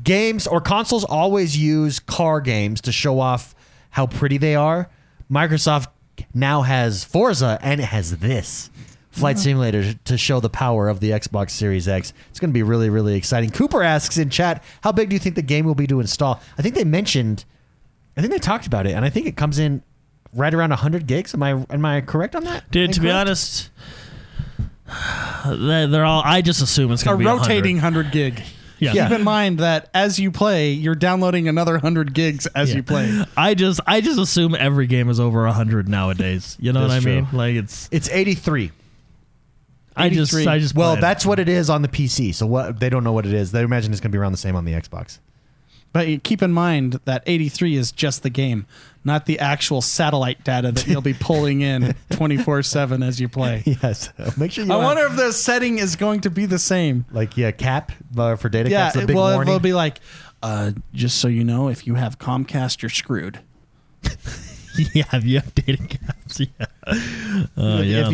games or consoles always use car games to show off how pretty they are. Microsoft now has Forza and it has this Flight Simulator to show the power of the Xbox Series X. It's going to be really, really exciting. Cooper asks in chat, how big do you think the game will be to install? I think they talked about it, and I think it comes in right around 100 gigs. Am I correct on that? Dude, to be honest, they're all. I just assume it's going to be a rotating 100 gig. Yeah. Keep in mind that as you play, you're downloading another 100 gigs as you play. I just assume every game is over 100 nowadays. You know what I mean? Like it's 83. I just well, that's what it is on the PC. So what they don't know what it is. They imagine it's going to be around the same on the Xbox. But keep in mind that 83 is just the game, not the actual satellite data that you'll be pulling in 24/7 as you play. Yes. Make sure you I wonder if the setting is going to be the same. Like, yeah, cap for data caps, the big warning. Yeah, well, it'll be like, just so you know, if you have Comcast, you're screwed. Yeah, if you have data caps, yeah. If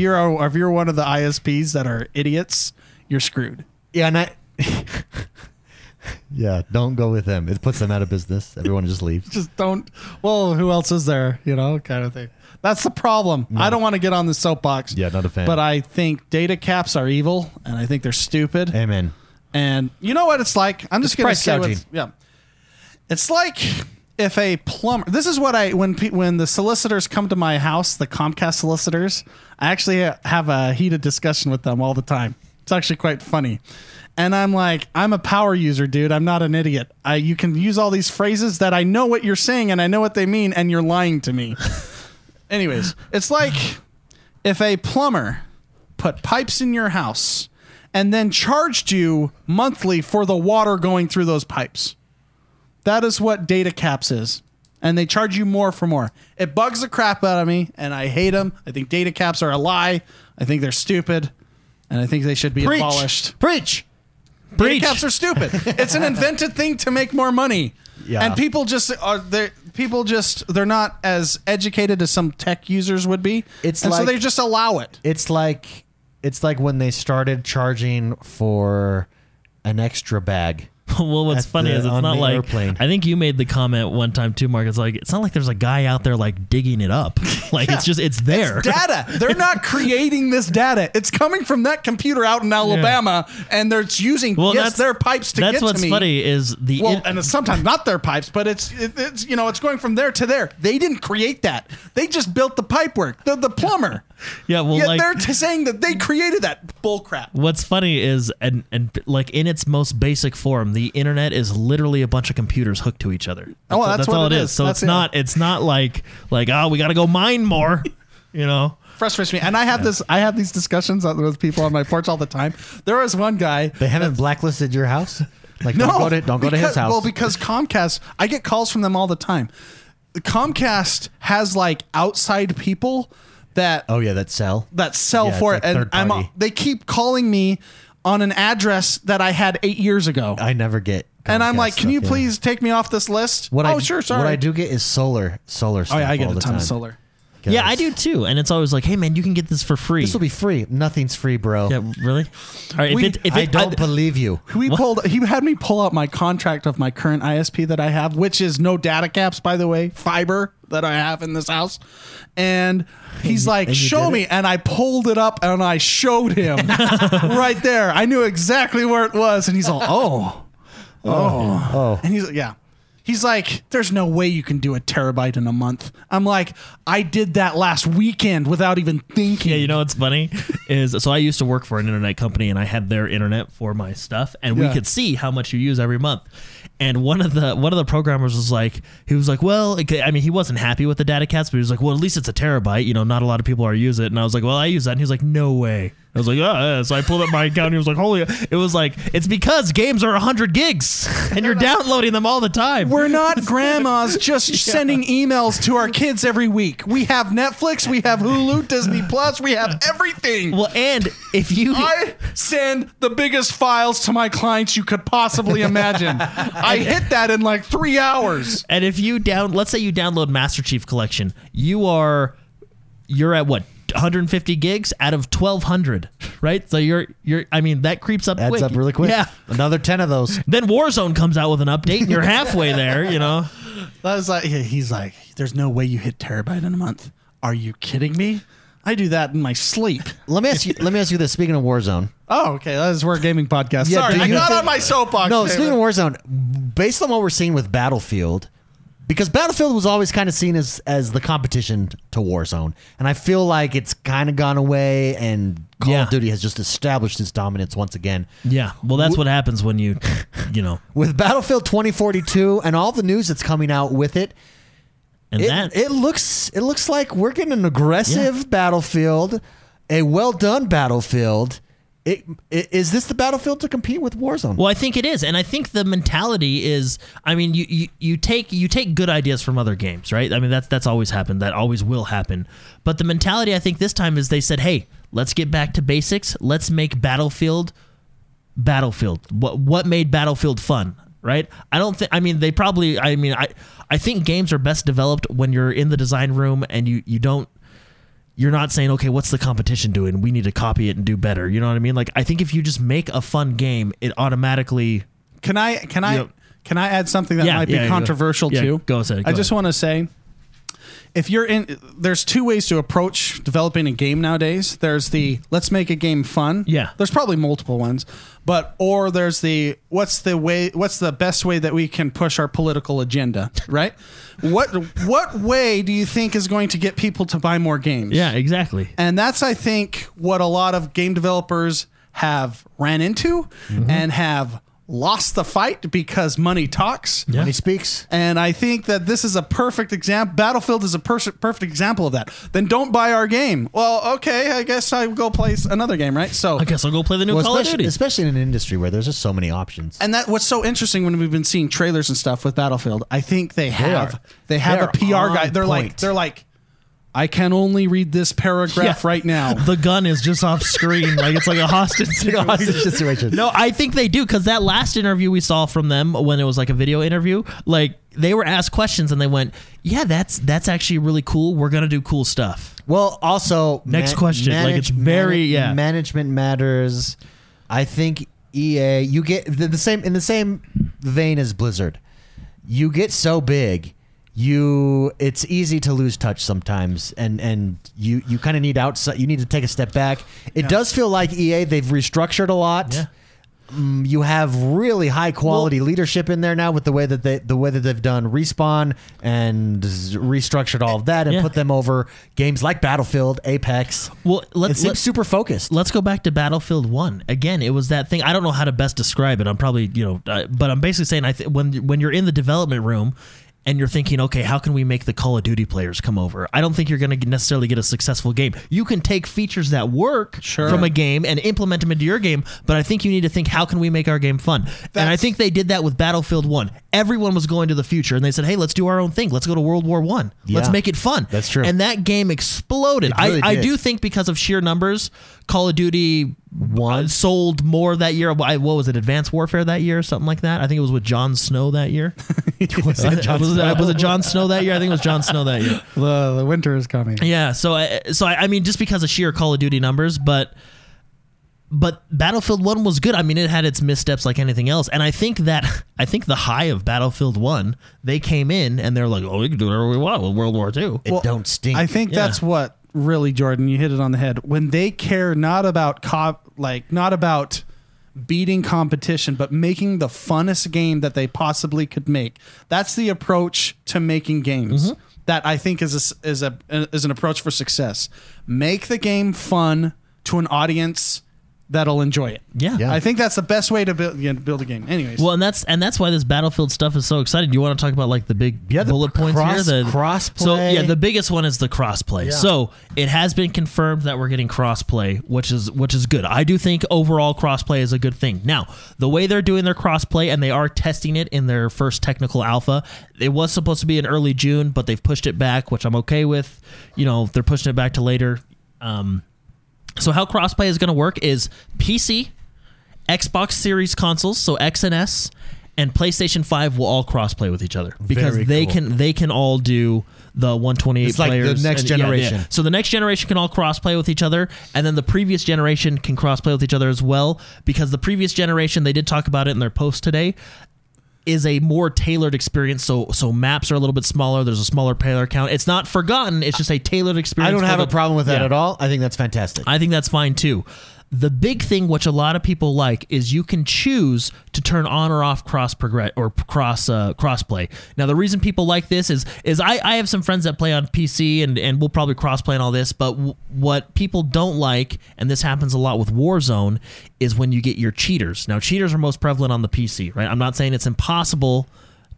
you're one of the ISPs that are idiots, you're screwed. Yeah, and yeah, don't go with them. It puts them out of business. Everyone just leaves. Just don't. Well, who else is there? You know, kind of thing. That's the problem. No. I don't want to get on the soapbox. Yeah, not a fan. But I think data caps are evil, and I think they're stupid. Amen. And you know what it's like? I'm just going to say it. Yeah. It's like if a plumber. This is what I when the solicitors come to my house, the Comcast solicitors. I actually have a heated discussion with them all the time. It's actually quite funny. And I'm like, I'm a power user, dude. I'm not an idiot. You can use all these phrases that I know what you're saying and I know what they mean, and you're lying to me. Anyways, it's like if a plumber put pipes in your house and then charged you monthly for the water going through those pipes. That is what data caps is. And they charge you more for more. It bugs the crap out of me, and I hate them. I think data caps are a lie. I think they're stupid, and I think they should be abolished. Preach! Data caps are stupid. It's an invented thing to make more money. Yeah. And people just they're not as educated as some tech users would be. So they just allow it. It's like when they started charging for an extra bag. Well, what's funny is it's not like airplane. I think you made the comment one time too, Mark. It's like it's not like there's a guy out there like digging it up. Like it's there. It's data. They're not creating this data. It's coming from that computer out in Alabama, and they're using their pipes to get to me. That's what's funny is and it's sometimes not their pipes, but it's you know it's going from there to there. They didn't create that. They just built the pipe work. The plumber. Yeah, well, they're saying that they created that bullcrap. What's funny is, and like in its most basic form, the internet is literally a bunch of computers hooked to each other. That's all it is. So it's not like we got to go mine more, you know. Frustrates me, and I have these discussions with people on my porch all the time. There was one guy. They haven't blacklisted your house. Like no, don't go to his house. Well, because Comcast, I get calls from them all the time. Comcast has like outside people. That sell for it, and they keep calling me on an address that I had 8 years ago. I never get, and I'm like, can you please take me off this list? What I do get is solar. Stuff I get all a ton of solar. Yeah, I do too, and it's always like, hey man, you can get this for free. This will be free. Nothing's free, bro. Yeah, really? All right, I don't believe you. He had me pull out my contract of my current ISP that I have, which is no data caps, by the way, fiber that I have in this house. And he's like, show me. And I pulled it up and I showed him right there. I knew exactly where it was. And he's all, oh. And he's like, yeah. He's like, there's no way you can do a terabyte in a month. I'm like, I did that last weekend without even thinking. Yeah, you know what's funny is, so I used to work for an internet company and I had their internet for my stuff, and we could see how much you use every month. And one of the programmers was like, well, I mean, he wasn't happy with the data caps, but he was like, well, at least it's a terabyte. You know, not a lot of people are use it. And I was like, well, I use that. And he was like, no way. I was like, yeah. So I pulled up my account and he was like, holy. It was like, it's because games are 100 gigs and you're downloading them all the time. We're not grandmas just sending emails to our kids every week. We have Netflix. We have Hulu, Disney Plus. We have everything. Well, and if you... I send the biggest files to my clients you could possibly imagine. I hit that in like 3 hours. And if you let's say you download Master Chief Collection, you're at what? 150 gigs out of 1,200, right? So that creeps up. Adds up really quick. Yeah. Another 10 of those. Then Warzone comes out with an update and you're halfway there, you know? That was like, he's like, there's no way you hit terabyte in a month. Are you kidding me? I do that in my sleep. Let me ask you this. Speaking of Warzone. Oh, okay. That is our gaming podcast. Yeah, sorry, I got on my soapbox. No, speaking of Warzone, based on what we're seeing with Battlefield, because Battlefield was always kind of seen as the competition to Warzone, and I feel like it's kind of gone away, and Call of Duty has just established its dominance once again. Yeah, well, that's what happens when you know. With Battlefield 2042 and all the news that's coming out with it, and it looks like we're getting an aggressive Battlefield, a well done Battlefield, Is this the Battlefield to compete with Warzone? Well, I think it is, and I think the mentality is, I mean, you take good ideas from other games, right? I mean, that's always happened. That always will happen. But the mentality, I think, this time is they said, hey, let's get back to basics. Let's make Battlefield. What made Battlefield fun, right? I don't think. I mean, they probably. I mean, I think games are best developed when you're in the design room and you don't. You're not saying, okay, what's the competition doing? We need to copy it and do better. You know what I mean? Like, I think if you just make a fun game, it automatically. Can I add something that might be controversial too? Yeah, go ahead. I just want to say, if you're in, there's two ways to approach developing a game nowadays. There's the let's make a game fun. Yeah. There's probably multiple ones, or there's the what's the best way that we can push our political agenda, right? What way do you think is going to get people to buy more games? Yeah, exactly. And that's, I think, what a lot of game developers have ran into and have lost the fight because money talks. Yeah. Money speaks. And I think that this is a perfect example. Battlefield is a perfect example of that. Then don't buy our game. Well, okay, I guess I'll go play another game, right? So I guess I'll go play the new Call of Duty. Especially in an industry where there's just so many options. And that what's so interesting when we've been seeing trailers and stuff with Battlefield, I think they have a PR guy. They're like, I can only read this paragraph right now. The gun is just off screen. Like, it's like a hostage situation. No, I think they do, because that last interview we saw from them, when it was like a video interview, like they were asked questions and they went, yeah, that's actually really cool. We're going to do cool stuff. Well, also, next question. Management matters. I think EA, you get in the same vein as Blizzard. You get so big. It's easy to lose touch sometimes, and you kind of need outside. You need to take a step back. It does feel like EA, they've restructured a lot. Yeah. You have really high quality leadership in there now with the way that they've done Respawn and restructured all of that and put them over games like Battlefield, Apex. Well, it seems super focused. Let's go back to Battlefield 1 again. It was that thing. I don't know how to best describe it. I'm probably but I'm basically saying when you're in the development room. And you're thinking, okay, how can we make the Call of Duty players come over? I don't think you're going to necessarily get a successful game. You can take features that work from a game and implement them into your game, but I think you need to think, how can we make our game fun? And I think they did that with Battlefield 1. Everyone was going to the future, and they said, hey, let's do our own thing. Let's go to World War I. Yeah. Let's make it fun. That's true. And that game exploded. Really I do think because of sheer numbers, Call of Duty sold more that year. What was it? Advanced Warfare that year or something like that? I think it was with Jon Snow that year. Was it Jon Snow that year? I think it was Jon Snow that year. The winter is coming. Yeah. So I mean, just because of sheer Call of Duty numbers, but Battlefield 1 was good. I mean, it had its missteps like anything else. And I think the high of Battlefield 1, they came in and they're like, oh, we can do whatever we want with World War II. It don't stink. I think that's what. Really, Jordan, you hit it on the head. When they care not about beating competition, but making the funnest game that they possibly could make. That's the approach to making games that I think is an approach for success. Make the game fun to an audience that'll enjoy it. Yeah. I think that's the best way to build a game. Anyways. Well, and that's why this Battlefield stuff is so exciting. Do you want to talk about like the big bullet points here? The crossplay. So the biggest one is the crossplay. Yeah. So it has been confirmed that we're getting crossplay, which is good. I do think overall crossplay is a good thing. Now, the way they're doing their crossplay, and they are testing it in their first technical alpha. It was supposed to be in early June, but they've pushed it back, which I'm okay with. You know, they're pushing it back to later. So how crossplay is going to work is PC, Xbox Series consoles, so X and S, and PlayStation 5 will all crossplay with each other because they can all do the 128 it's players. It's like the next generation. Yeah. So the next generation can all crossplay with each other, and then the previous generation can crossplay with each other as well, because the previous generation, they did talk about it in their post today, is a more tailored experience, so maps are a little bit smaller. There's a smaller player count. It's not forgotten. It's just a tailored experience. I don't have a problem with that at all. I think that's fantastic. I think that's fine too. The big thing, which a lot of people like, is you can choose to turn on or off crossplay. Now, the reason people like this is I have some friends that play on PC, and we'll probably crossplay and all this, but what people don't like, and this happens a lot with Warzone, is when you get your cheaters. Now, cheaters are most prevalent on the PC, right? I'm not saying it's impossible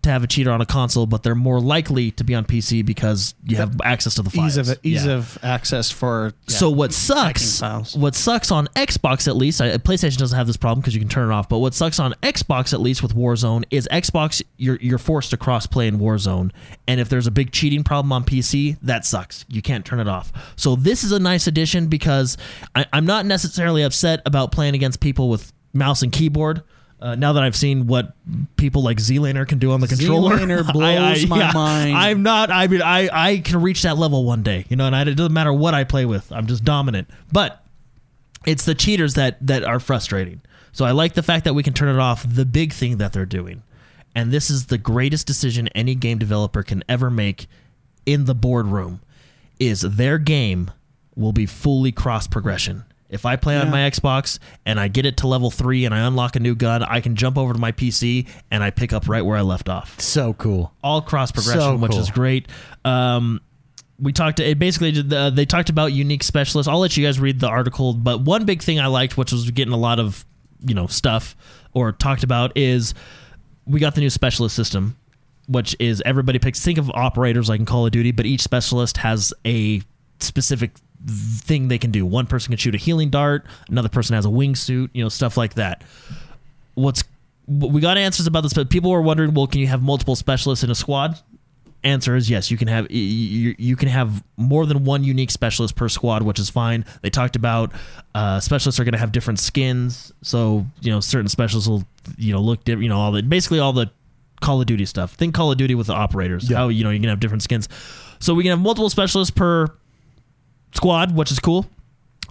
to have a cheater on a console, but they're more likely to be on PC because you have access to the files. Ease of access for So what sucks on Xbox, at least, PlayStation doesn't have this problem because you can turn it off, but what sucks on Xbox, at least with Warzone, is Xbox, you're forced to cross-play in Warzone, and if there's a big cheating problem on PC, that sucks. You can't turn it off. So this is a nice addition because I'm not necessarily upset about playing against people with mouse and keyboard. Now that I've seen what people like Z-Laner can do on the controller, Z-Laner blows my mind. I'm not. I mean, I can reach that level one day, you know. And it doesn't matter what I play with. I'm just dominant. But it's the cheaters that are frustrating. So I like the fact that we can turn it off. The big thing that they're doing, and this is the greatest decision any game developer can ever make in the boardroom, is their game will be fully cross-progression. If I play on my Xbox and I get it to level 3 and I unlock a new gun, I can jump over to my PC and I pick up right where I left off. So cool. All cross progression, which is great. We talked to it basically. They talked about unique specialists. I'll let you guys read the article, but one big thing I liked, which was getting a lot of stuff or talked about, is we got the new specialist system, which is everybody picks. Think of operators like in Call of Duty, but each specialist has a specific thing they can do. One person can shoot a healing dart, another person has a wingsuit, stuff like that. We got answers about this, but people were wondering, well, can you have multiple specialists in a squad? Answer is yes, you can have more than one unique specialist per squad, which is fine. They talked about specialists are going to have different skins, so certain specialists will look different, all the Call of Duty stuff. Think Call of Duty with the operators, how you can have different skins. So we can have multiple specialists per squad, which is cool.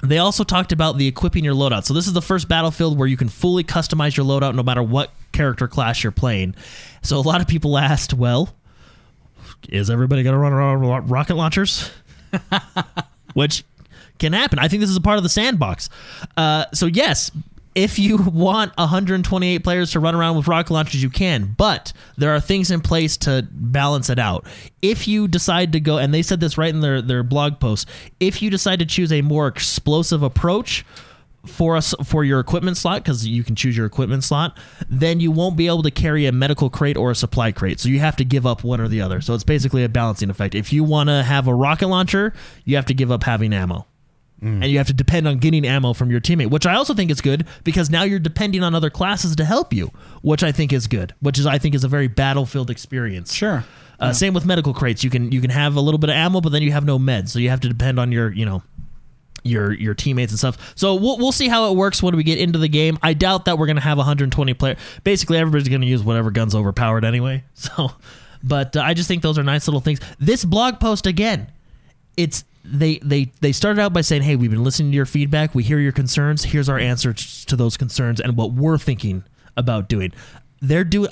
They also talked about the equipping your loadout. So this is the first Battlefield where you can fully customize your loadout no matter what character class you're playing. So a lot of people asked, well, is everybody going to run around with rocket launchers? Which can happen. I think this is a part of the sandbox. So yes, if you want 128 players to run around with rocket launchers, you can, but there are things in place to balance it out. If you decide to go, and they said this right in their blog post, if you decide to choose a more explosive approach for your equipment slot, because you can choose your equipment slot, then you won't be able to carry a medical crate or a supply crate. So you have to give up one or the other. So it's basically a balancing effect. If you want to have a rocket launcher, you have to give up having ammo. And you have to depend on getting ammo from your teammate, which I also think is good because now you're depending on other classes to help you, which I think is good, which I think is a very Battlefield experience. Sure. Same with medical crates. You can have a little bit of ammo, but then you have no meds, so you have to depend on your teammates and stuff. So we'll see how it works when we get into the game. I doubt that we're going to have 120 players. Basically, everybody's going to use whatever gun's overpowered anyway. So, but I just think those are nice little things. This blog post again, They started out by saying, hey, we've been listening to your feedback. We hear your concerns. Here's our answers to those concerns and what we're thinking about doing.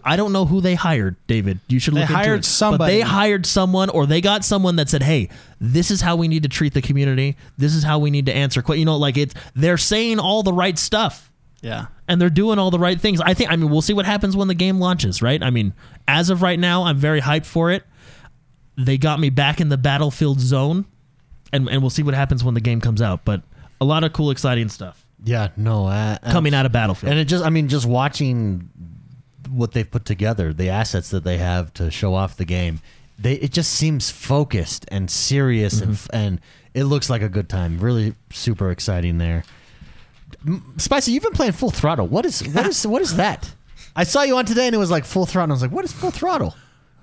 I don't know who they hired, David. You should look into it. They hired somebody. But they hired someone, or they got someone that said, hey, this is how we need to treat the community. This is how we need to answer. They're saying all the right stuff. Yeah. And they're doing all the right things. We'll see what happens when the game launches, right? As of right now, I'm very hyped for it. They got me back in the Battlefield zone. And we'll see what happens when the game comes out. But a lot of cool, exciting stuff. Yeah, no. Coming out of Battlefield. And it just watching what they've put together, the assets that they have to show off the game, it just seems focused and serious, and it looks like a good time. Really super exciting there. Spicy, you've been playing Full Throttle. What is that? I saw you on today, and it was like Full Throttle. I was like, what is Full Throttle?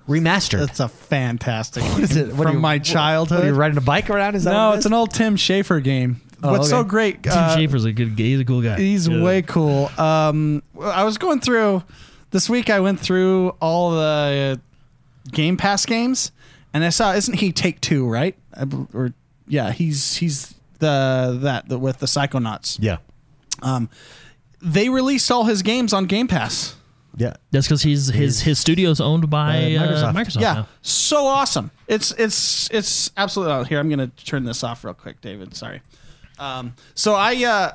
Remastered. That's a fantastic game. My childhood. What are you riding a bike around? It's an old Tim Schafer game. So great? Tim Schafer's a good guy. He's a cool guy. He's way cool. I was going through this week. I went through all the Game Pass games, and I saw isn't he Take-Two, right? He's the with the Psychonauts. Yeah. They released all his games on Game Pass. Yeah, that's because his studio's owned by Microsoft. Yeah, now. So awesome! It's absolutely out here. I'm gonna turn this off real quick, David. Sorry. So I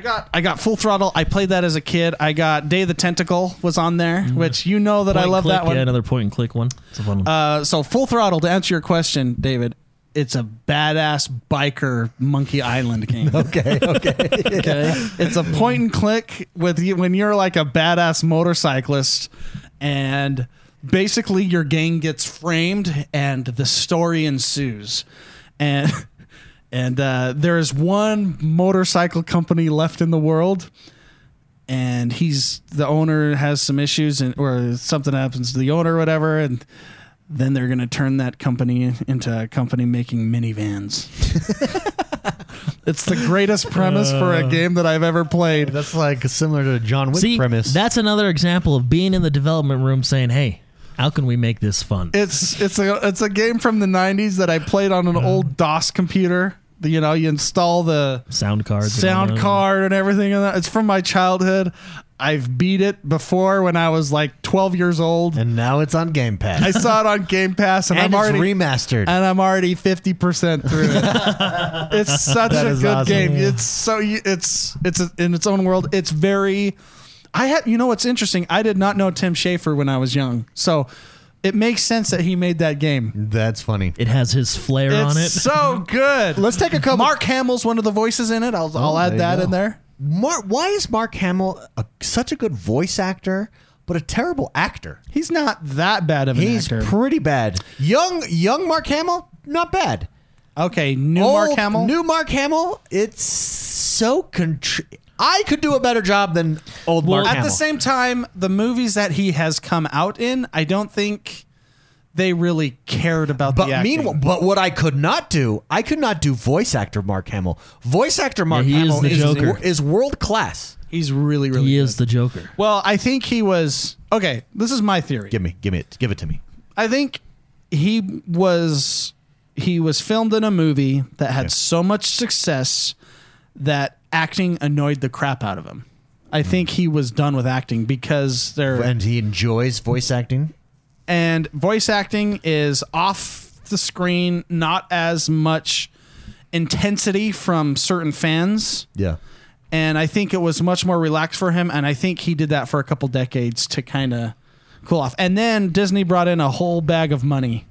got Full Throttle. I played that as a kid. I got Day of the Tentacle was on there, which I love that one. Yeah, another point and click one. It's a fun one. So Full Throttle, to answer your question, David. It's a badass biker Monkey Island game. Okay. It's a point and click when you're like a badass motorcyclist, and basically your game gets framed and the story ensues. And there is one motorcycle company left in the world, and the owner has some issues, or something happens to the owner or whatever, and then they're going to turn that company into a company making minivans. It's the greatest premise for a game that I've ever played. That's like similar to a John Wick premise. That's another example of being in the development room saying, hey, how can we make this fun? It's a game from the 90s that I played on an old DOS computer. You know, you install the sound card and everything. And that. It's from my childhood. I've beat it before when I was like 12 years old. And now it's on Game Pass. I saw it on Game Pass. And it's already remastered. And I'm already 50% through it. It's such a good game. Yeah. It's in its own world. It's very... You know what's interesting? I did not know Tim Schafer when I was young. So... it makes sense that he made that game. That's funny. It has his flair on it. It's so good. Let's take a couple. Mark Hamill's one of the voices in it. I'll add that in there. Why is Mark Hamill such a good voice actor, but a terrible actor? He's not that bad of an actor. He's pretty bad. Young Mark Hamill, not bad. Okay, new Mark Hamill, it's so... I could do a better job than old Mark Hamill. At the same time, the movies that he has come out in, I don't think they really cared about the acting. But what I could not do voice actor Mark Hamill. Voice actor Mark Hamill is world class. He's really, really good. He is the Joker. Well, I think he was... okay, this is my theory. Give it to me. I think he was filmed in a movie that had so much success that acting annoyed the crap out of him. I think he was done with acting because and he enjoys voice acting? And voice acting is off the screen, not as much intensity from certain fans. Yeah. And I think it was much more relaxed for him, and I think he did that for a couple decades to kind of cool off. And then Disney brought in a whole bag of money.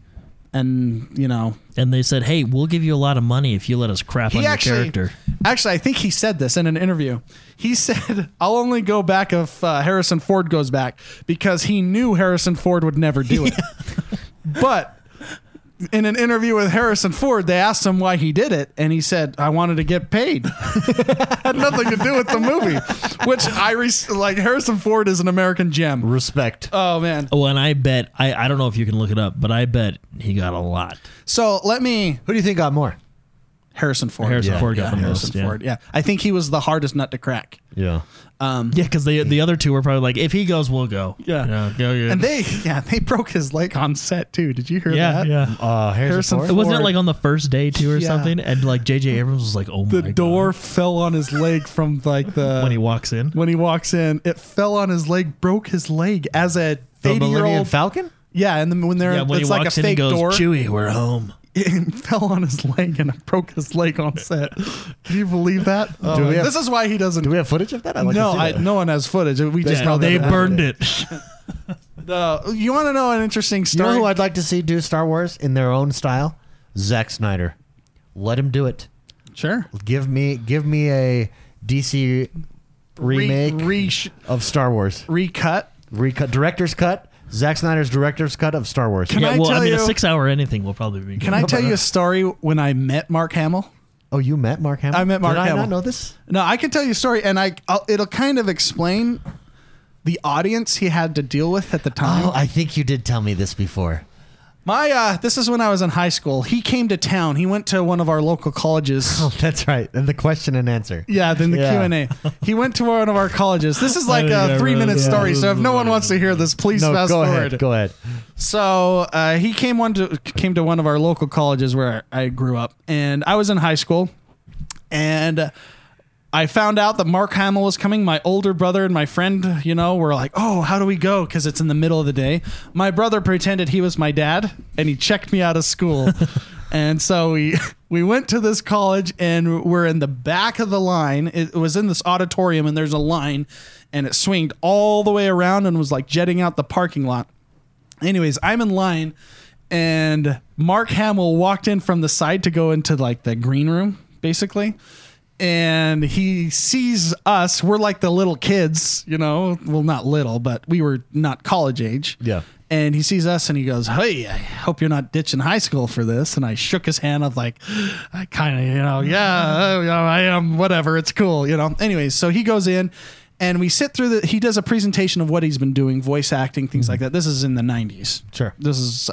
And, you know... and they said, hey, we'll give you a lot of money if you let us crap on your character. Actually, I think he said this in an interview. He said, I'll only go back if Harrison Ford goes back, because he knew Harrison Ford would never do it. But in an interview with Harrison Ford, they asked him why he did it, and he said, I wanted to get paid. Had nothing to do with the movie, which Harrison Ford is an American gem. Respect. Oh, man. Oh, and I bet, I don't know if you can look it up, but I bet he got a lot. So who do you think got more? Harrison Ford. Harrison Ford got the most. I think he was the hardest nut to crack. Yeah. Because the other two were probably like, if he goes, we'll go. Yeah. And they broke his leg on set too. Did you hear that? Yeah. Harrison Ford. Wasn't it like on the first day too or something? And like J.J. Abrams was like, oh my God. The door fell on his leg from like the... When he walks in. It fell on his leg, broke his leg as a 80-year-old. The Millennium Falcon? Yeah. And then when it's like a fake door. Chewie, we're home. It fell on his leg and it broke his leg on set. Can you believe that? This is why he doesn't. Do we have footage of that? No one has footage. They burned it. You want to know an interesting story? You know who I'd like to see do Star Wars in their own style? Zack Snyder. Let him do it. Sure. Give me a DC remake of Star Wars. Recut. Director's cut. Zack Snyder's director's cut of Star Wars. A 6-hour anything will probably be good. Can I tell you a story when I met Mark Hamill? Oh, you met Mark Hamill? I met Mark Hamill. Did I not know this? No, I can tell you a story, and it'll kind of explain the audience he had to deal with at the time. Oh, I think you did tell me this before. This is when I was in high school. He came to town. He went to one of our local colleges. Oh, that's right. And the question and answer. Yeah, then the Q&A. He went to one of our colleges. This is like a 3-minute story, so if no one wants to hear this, please fast forward. Go ahead. So he came to one of our local colleges where I grew up, and I was in high school, and I found out that Mark Hamill was coming. My older brother and my friend, were like, oh, how do we go? Because it's in the middle of the day. My brother pretended he was my dad, and he checked me out of school. And so we went to this college, and we're in the back of the line. It was in this auditorium, and there's a line, and it swinged all the way around and was like jetting out the parking lot. Anyways, I'm in line, and Mark Hamill walked in from the side to go into like the green room, basically. and he sees us. We're like the little kids, you know. Well, not little, but we were not college age. Yeah. And he sees us and he goes, "Hey, I hope you're not ditching high school for this." And I shook his hand. I was like, I kind of, you know, yeah, I am, whatever. It's cool, you know. Anyways, so he goes in and we sit through he does a presentation of what he's been doing, voice acting, things like that. This is in the 90s. Sure. This is,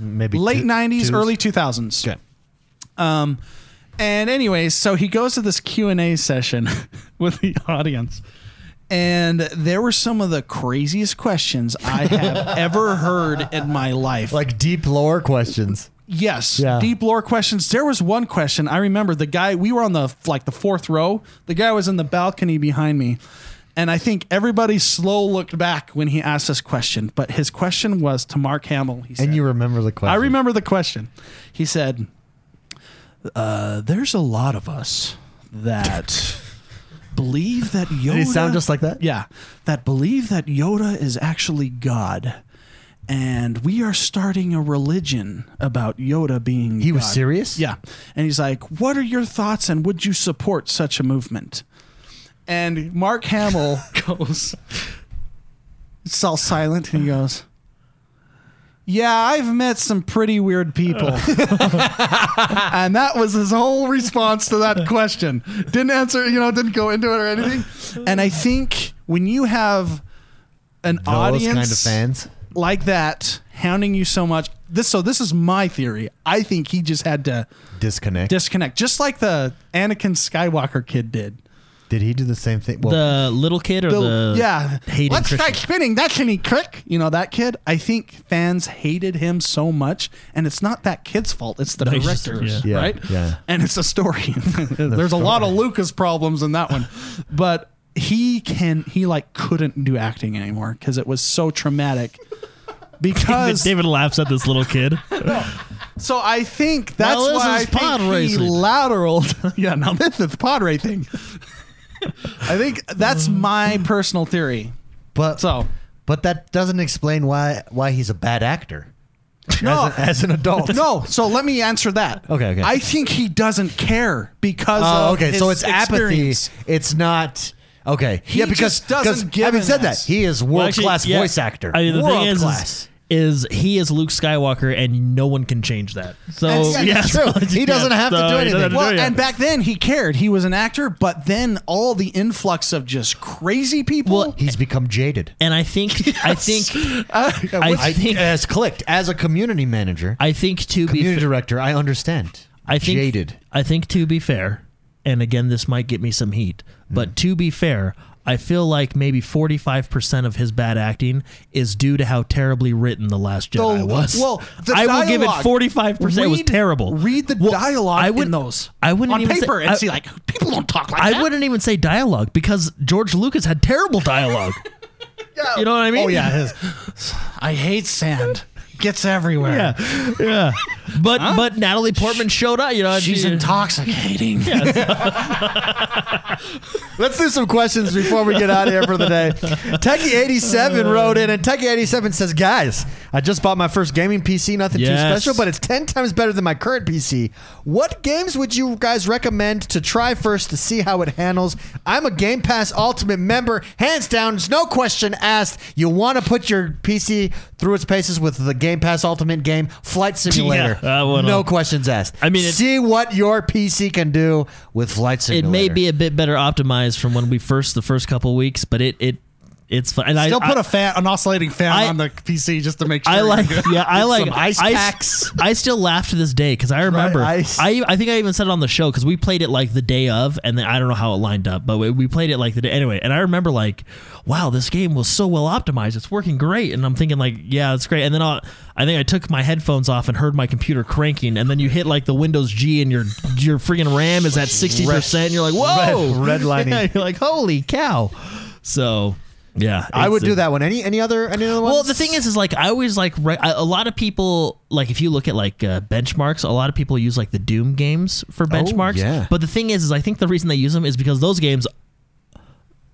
maybe late 90s, early 2000s. Okay. And anyways, so he goes to this Q&A session with the audience. And there were some of the craziest questions I have ever heard in my life. Like deep lore questions. Yes. Yeah. Deep lore questions. There was one question. I remember the guy, we were on the fourth row. The guy was in the balcony behind me. And I think everybody slow looked back when he asked this question. But his question was to Mark Hamill. He said, and you remember the question. I remember the question. He said, there's a lot of us that... believe that Yoda... Did it sound just like that? Yeah. That believe that Yoda is actually God. And we are starting a religion about Yoda being He God. Was serious? Yeah. And he's like, what are your thoughts and would you support such a movement? And Mark Hamill goes... It's all silent. And he goes... Yeah, I've met some pretty weird people. And that was his whole response to that question. Didn't answer, you know, didn't go into it or anything. And I think when you have an those audience kind of fans like that hounding you so much, this is my theory. I think he just had to disconnect. Just like the Anakin Skywalker kid did. Did he do the same thing? Well, the little kid or the yeah. Hated Let's Christian? Try spinning. That's any trick. You know, that kid, I think fans hated him so much. And it's not that kid's fault. It's the director's, yeah. Right? Yeah. And it's a story. There's a lot of Lucas problems in that one. But he couldn't do acting anymore because it was so traumatic. Because David laughs at this little kid. No. So I think that's why he lateraled. Yeah, now this is pod racing. I think that's my personal theory. But that doesn't explain why he's a bad actor. No. As an adult. No, so let me answer that. Okay. I think he doesn't care because of his so it's experience. Apathy. It's not... Okay. He just doesn't give having said that, he is world-class voice actor. The thing is he is Luke Skywalker and no one can change that. So true. He doesn't have to do anything. Well, and back then he cared. He was an actor, but then all the influx of just crazy people. Well, he's become jaded. And I think I think has clicked as a community manager. I think director, I understand. I think jaded. I think to be fair, and again this might get me some heat, but to be fair, I feel like maybe 45% of his bad acting is due to how terribly written The Last Jedi was. Well, I will give it 45%. It was terrible. Read the dialogue in those. I wouldn't on even paper say, and see, like, people don't talk like that. I wouldn't even say dialogue because George Lucas had terrible dialogue. You know what I mean? Oh, yeah. I hate sand. Gets everywhere. Yeah. But huh? But Natalie Portman showed up. You know, she's intoxicating. Let's do some questions before we get out of here for the day. Techie87 wrote in, and Techie87 says, "Guys, I just bought my first gaming PC. Nothing too special, but it's 10 times better than my current PC. What games would you guys recommend to try first to see how it handles? I'm a Game Pass Ultimate member, hands down. There's no question asked. You want to put your PC through its paces with the Game Pass Ultimate game, Flight Simulator. No questions asked. I mean, see what your PC can do with Flight Simulator. It may be a bit better optimized from when we the first couple weeks, but it's fun. And still put an oscillating fan on the PC just to make sure. Ice packs. I still laugh to this day because I remember. Right, I think I even said it on the show because we played it like the day of, and then I don't know how it lined up, but we played it like the day anyway. And I remember like, wow, this game was so well optimized. It's working great, and I'm thinking like, yeah, it's great. And then I think I took my headphones off and heard my computer cranking, and then you hit like the Windows G, and your freaking RAM is at 60%. And you're like, whoa, redlining. Yeah, you're like, holy cow. So. Yeah, I would do that one. Any other ones? Well, the thing is like I always like a lot of people like if you look at like benchmarks, a lot of people use like the Doom games for benchmarks. Yeah. But the thing is I think the reason they use them is because those games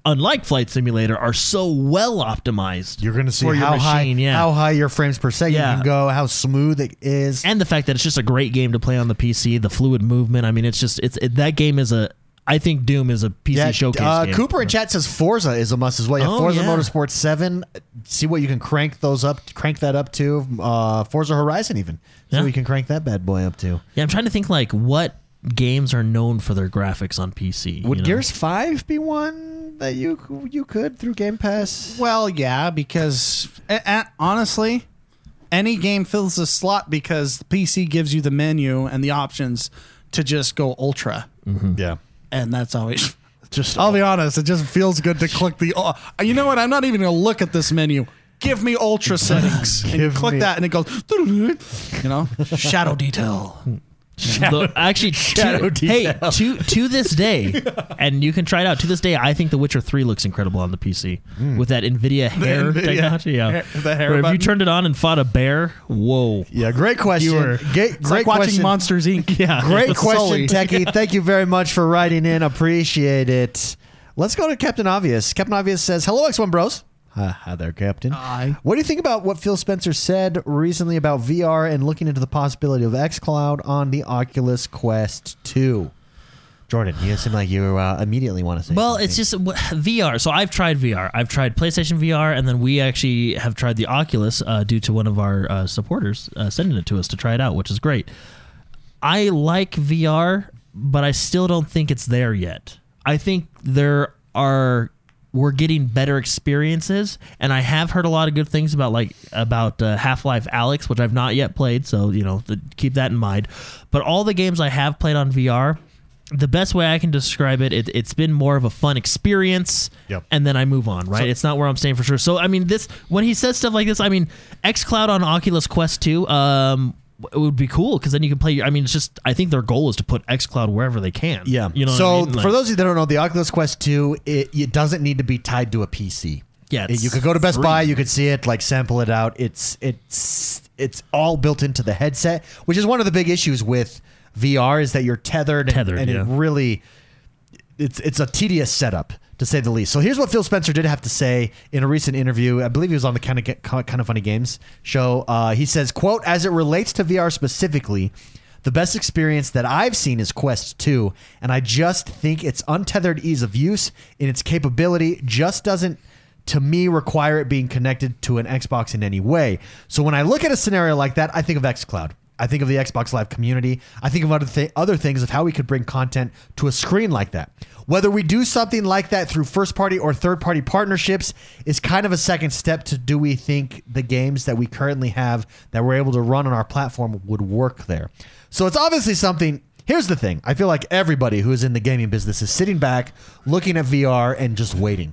unlike Flight Simulator, are so well optimized. You're going to see how high your frames per second can go, how smooth it is, and the fact that it's just a great game to play on the PC. The fluid movement. I mean, it's just that game is a. I think Doom is a PC showcase game. Cooper in chat says Forza is a must as well. Motorsport 7. See what you can crank that up to. Forza Horizon even. See what you can crank that bad boy up to. Yeah, I'm trying to think like what games are known for their graphics on PC. Would Gears 5 be one that you could through Game Pass? Well, yeah, because honestly, any game fills a slot because the PC gives you the menu and the options to just go ultra. Mm-hmm. Yeah. And that's always just, I'll be honest, it just feels good to click the, you know what? I'm not even going to look at this menu. Give me ultra settings. And you click that and it goes, you know, shadow detail. Shadow detail. Hey, to this day, and you can try it out. To this day, I think The Witcher 3 looks incredible on the PC with that Nvidia hair technology. Yeah, the hair button. If you turned it on and fought a bear, whoa. Yeah, great question. Watching Monsters Inc. Yeah, great question, Techie. Thank you very much for writing in. Appreciate it. Let's go to Captain Obvious. Captain Obvious says, "Hello, X1 Bros." Hi there, Captain. Hi. What do you think about what Phil Spencer said recently about VR and looking into the possibility of xCloud on the Oculus Quest 2? Jordan, you seem like you immediately want to say something. It's just VR. So I've tried VR. I've tried PlayStation VR, and then we actually have tried the Oculus due to one of our supporters sending it to us to try it out, which is great. I like VR, but I still don't think it's there yet. I think we're getting better experiences, and I have heard a lot of good things about Half-Life Alyx, which I've not yet played, so keep that in mind. But all the games I have played on VR, the best way I can describe it's been more of a fun experience, and then I move on, right? So, it's not where I'm staying for sure. So, I mean, when he says stuff like this, I mean, xCloud on Oculus Quest 2, it would be cool because then you can play. I mean, it's just, I think their goal is to put xCloud wherever they can. Yeah. You know so, I mean? For those of you that don't know, the Oculus Quest 2, it doesn't need to be tied to a PC. Yeah. You could go to Best Buy, you could see it, sample it out. It's all built into the headset, which is one of the big issues with VR is that you're tethered and it really, it's a tedious setup, to say the least. So here's what Phil Spencer did have to say in a recent interview. I believe he was on the Kind of Funny Games show. He says, quote, "As it relates to VR specifically, the best experience that I've seen is Quest 2, and I just think its untethered ease of use and its capability just doesn't, to me, require it being connected to an Xbox in any way. So when I look at a scenario like that, I think of xCloud. I think of the Xbox Live community. I think of other things of how we could bring content to a screen like that. Whether we do something like that through first-party or third-party partnerships is kind of a second step to do we think the games that we currently have that we're able to run on our platform would work there." So it's obviously something. Here's the thing. I feel like everybody who is in the gaming business is sitting back, looking at VR, and just waiting.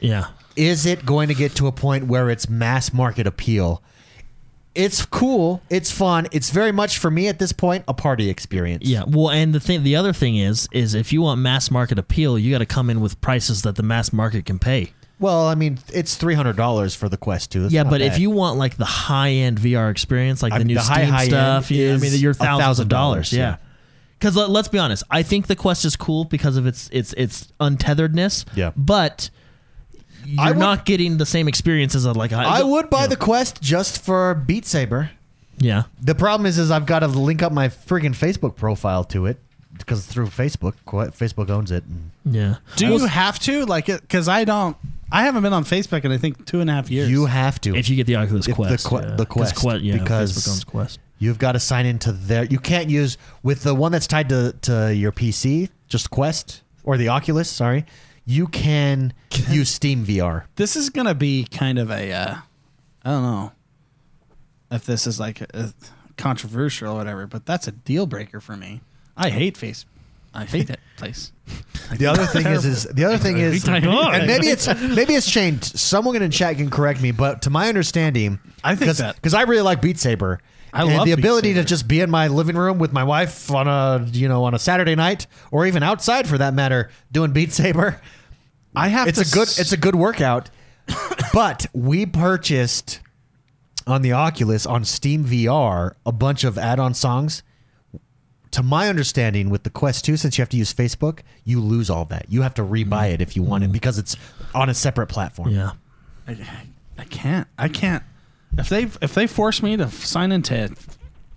Yeah. Is it going to get to a point where it's mass market appeal? It's cool. It's fun. It's very much, for me at this point, a party experience. Yeah. Well, and the other thing is if you want mass market appeal, you got to come in with prices that the mass market can pay. Well, I mean, it's $300 for the Quest 2. That's but bad. If you want like the high end VR experience, like the new Steam stuff, you're thousands of dollars. Yeah. Because let's be honest, I think the Quest is cool because of its untetheredness. Yeah. But You're not getting the same experiences of like... I would buy the Quest just for Beat Saber. Yeah. The problem is I've got to link up my friggin' Facebook profile to it because through Facebook owns it. Yeah. Do you have to? Because I haven't been on Facebook in I think 2.5 years. You have to. If you get the Oculus Quest. The Quest. Because Facebook owns Quest. You've got to sign into their... You can't use... With the one that's tied to your PC, just Quest, or the Oculus, sorry... You can use Steam VR. This is going to be kind of a, I don't know if this is like a controversial or whatever, but that's a deal breaker for me. I hate Facebook. I hate that place. The other thing is, and maybe it's changed. Someone in chat can correct me, but to my understanding, I think because I really like Beat Saber. I love the ability to just be in my living room with my wife on a Saturday night, or even outside for that matter, doing Beat Saber. It's a good workout. But we purchased on the Oculus on Steam VR a bunch of add-on songs to my understanding, with the Quest 2, since you have to use Facebook, you lose all that. You have to rebuy it if you want it because it's on a separate platform. Yeah, I can't. If they force me to sign into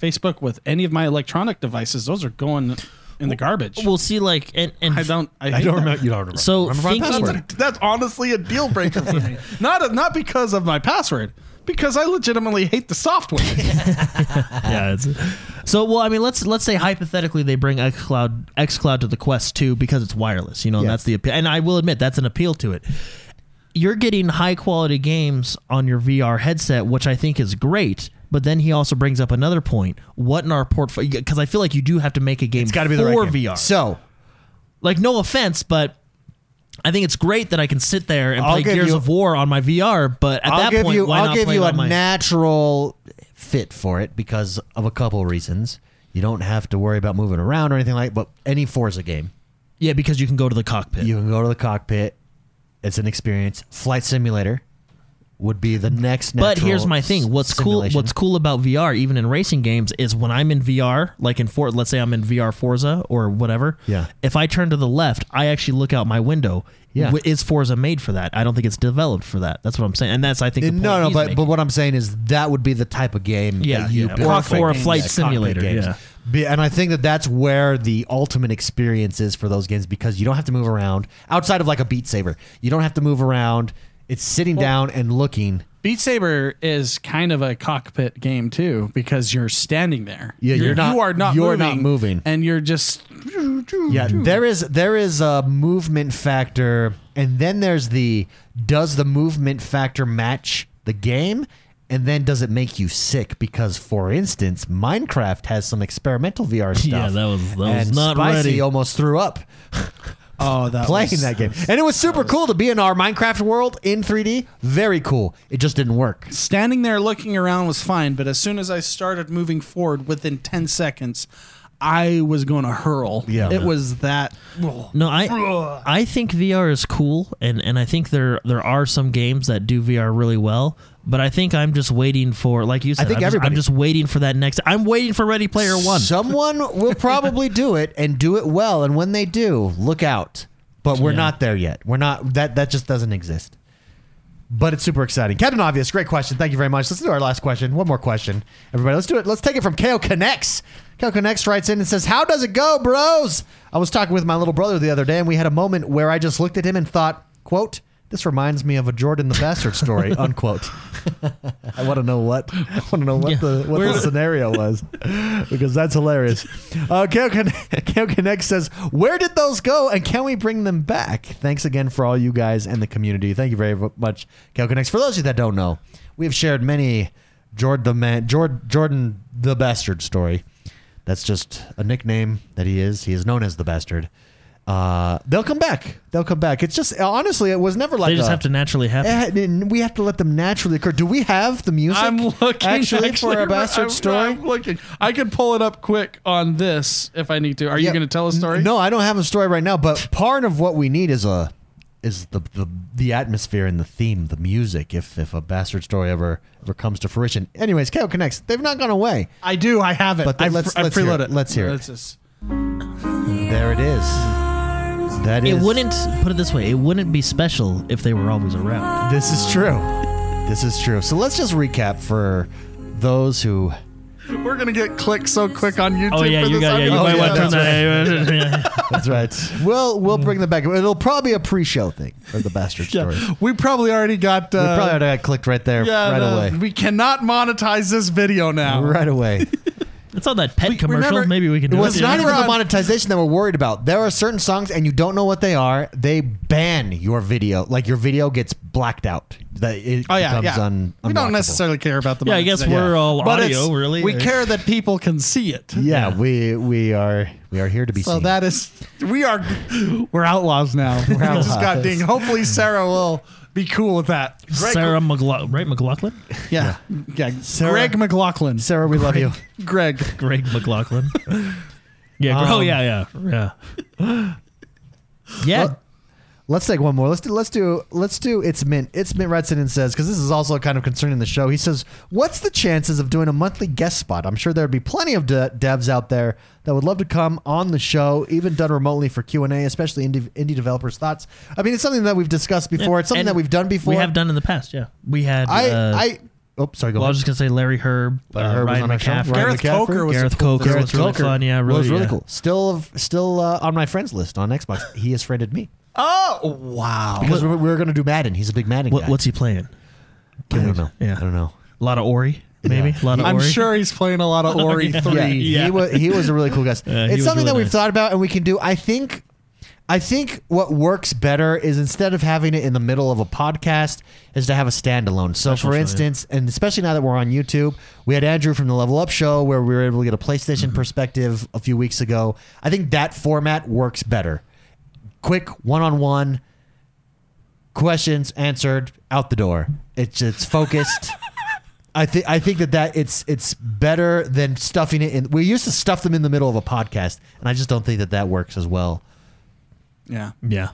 Facebook with any of my electronic devices, those are going in the garbage. We'll see. Like, and I don't remember. You don't remember. So that's honestly a deal breaker for me. Not because of my password. Because I legitimately hate the software. Yeah. So, well, I mean, let's say hypothetically they bring xCloud to the Quest 2 because it's wireless. You know, that's the appeal. And I will admit that's an appeal to it. You're getting high quality games on your VR headset, which I think is great. But then he also brings up another point. What in our portfolio? Because I feel like you do have to make a game for VR. So, like, no offense, but I think it's great that I can sit there and play Gears of War on my VR, but at that point, why not play it on my... I'll give you a natural fit for it because of a couple reasons. You don't have to worry about moving around or anything like that, but any Forza game. Yeah, because you can go to the cockpit. It's an experience. Flight Simulator would be the next natural. But here's my thing. What's cool about VR, even in racing games, is when I'm in VR, like in Forza, let's say I'm in VR Forza or whatever. Yeah. If I turn to the left, I actually look out my window. Yeah. Is Forza made for that? I don't think it's developed for that. That's what I'm saying. And that's, I think, the point. But what I'm saying is that would be the type of game that you play. Or a Flight Simulator. Yeah. And I think that that's where the ultimate experience is for those games, because you don't have to move around. Outside of like a Beat Saber, you don't have to move around. It's sitting down and looking. Beat Saber is kind of a cockpit game too, because you're standing there. Yeah, you're not moving, and you're just. Yeah, there is a movement factor, and then there's does the movement factor match the game? And then does it make you sick? Because, for instance, Minecraft has some experimental VR stuff. Yeah, that was not Spicy ready. Spicy almost threw up. Oh, that game. And it was super cool to be in our Minecraft world in 3D. Very cool. It just didn't work. Standing there looking around was fine, but as soon as I started moving forward, within 10 seconds, I was going to hurl. Yeah, it was that. No, I think VR is cool, and I think there are some games that do VR really well. But I think I'm just waiting for, like you said, I'm just waiting for that next. I'm waiting for Ready Player One. Someone will probably do it and do it well. And when they do, look out. But we're not there yet. We're not. That just doesn't exist. But it's super exciting. Captain Obvious, great question. Thank you very much. Let's do our last question. One more question. Everybody, let's do it. Let's take it from KO Connects. KO Connects writes in and says, "How does it go, bros? I was talking with my little brother the other day, and we had a moment where I just looked at him and thought, quote, this reminds me of a Jordan the Bastard story, unquote." I want to know what the scenario was, because that's hilarious. Kale Connect says, "Where did those go, and can we bring them back? Thanks again for all you guys and the community." Thank you very much, Kale Connects. For those of you that don't know, we have shared many Jordan the Bastard story. That's just a nickname that he is. He is known as the Bastard. They'll come back. It's just, honestly, it was never like that. They just have to naturally happen. We have to let them naturally occur. Do we have the music? I'm looking actually for a Bastard story. I'm looking. I can pull it up quick on this if I need to. Are you going to tell a story? No, I don't have a story right now, but part of what we need is the atmosphere and the theme, the music, if a Bastard story ever comes to fruition. Anyways, KO Connects, they've not gone away. I do. I have it. But let's preload it. Let's hear it. There it is. That is. It wouldn't, put it this way, it wouldn't be special if they were always around. This is true. So let's just recap for those who... We're going to get clicked so quick on YouTube. Oh, yeah, for this. You might want to turn that. That's right. We'll bring them back. It'll probably be a pre-show thing for the Bastard story. We probably already got... we probably already got clicked right there away. We cannot monetize this video now. Right away. It's on that pet commercial. Remember, maybe we can do it. It's not even the monetization that we're worried about. There are certain songs, and you don't know what they are. They ban your video. Like, your video gets blacked out. We don't necessarily care about the monetization. Yeah, I guess we're all audio, really. We care that people can see it. Yeah, yeah. We are here to be seen. So that is... We're outlaws now. We just got dinged. Hopefully, Sarah will... be cool with that. Sarah McLaughlin. Right, McLaughlin? Yeah. Sarah, Greg McLaughlin. Sarah, we love you. Greg McLaughlin. Yeah. Oh, yeah. Yeah. Let's take one more. Let's do It's Mint. It's Mint writes in and says, because this is also kind of concerning the show. He says, what's the chances of doing a monthly guest spot? I'm sure there'd be plenty of devs out there that would love to come on the show, even done remotely for Q&A, especially indie developers' thoughts. I mean, it's something that we've discussed before. Yeah, it's something that we've done before. We have done in the past, yeah. We had... I was just going to say Larry Herb. Larry Herb was on our show. Gareth Coker was really fun. Yeah, really cool. Still on my friends list on Xbox. He has friended me. Oh, wow. Because we're going to do Madden. He's a big Madden guy. What's he playing? I don't know. Yeah. I don't know. A lot of Ori, maybe? Yeah. I'm sure he's playing a lot of Ori 3. Yeah. Yeah. He was a really cool guy. It's something really that we've thought about and we can do. I think what works better is, instead of having it in the middle of a podcast, is to have a standalone. So, for instance, and especially now that we're on YouTube, we had Andrew from the Level Up show where we were able to get a PlayStation perspective a few weeks ago. I think that format works better. Quick one-on-one, questions answered, out the door. It's focused. I think that it's better than stuffing it in. We used to stuff them in the middle of a podcast, and I just don't think that works as well. Yeah. Yeah.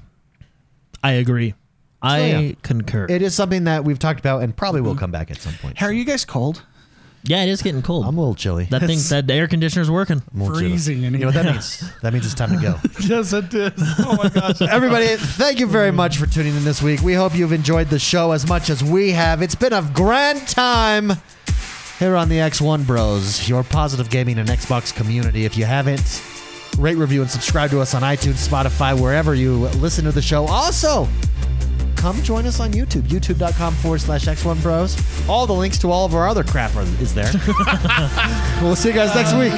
I agree. I concur. It is something that we've talked about and probably will come back at some point. How are you guys cold? Yeah, it is getting cold. I'm a little chilly. That air conditioner's working. Freezing. You know what that means? That means it's time to go. Yes, it is. Oh, my gosh. Everybody, thank you very much for tuning in this week. We hope you've enjoyed the show as much as we have. It's been a grand time here on the X1 Bros, your positive gaming and Xbox community. If you haven't, rate, review, and subscribe to us on iTunes, Spotify, wherever you listen to the show. Also, come join us on YouTube, youtube.com/X1Bros. All the links to all of our other crap is there. We'll see you guys next week.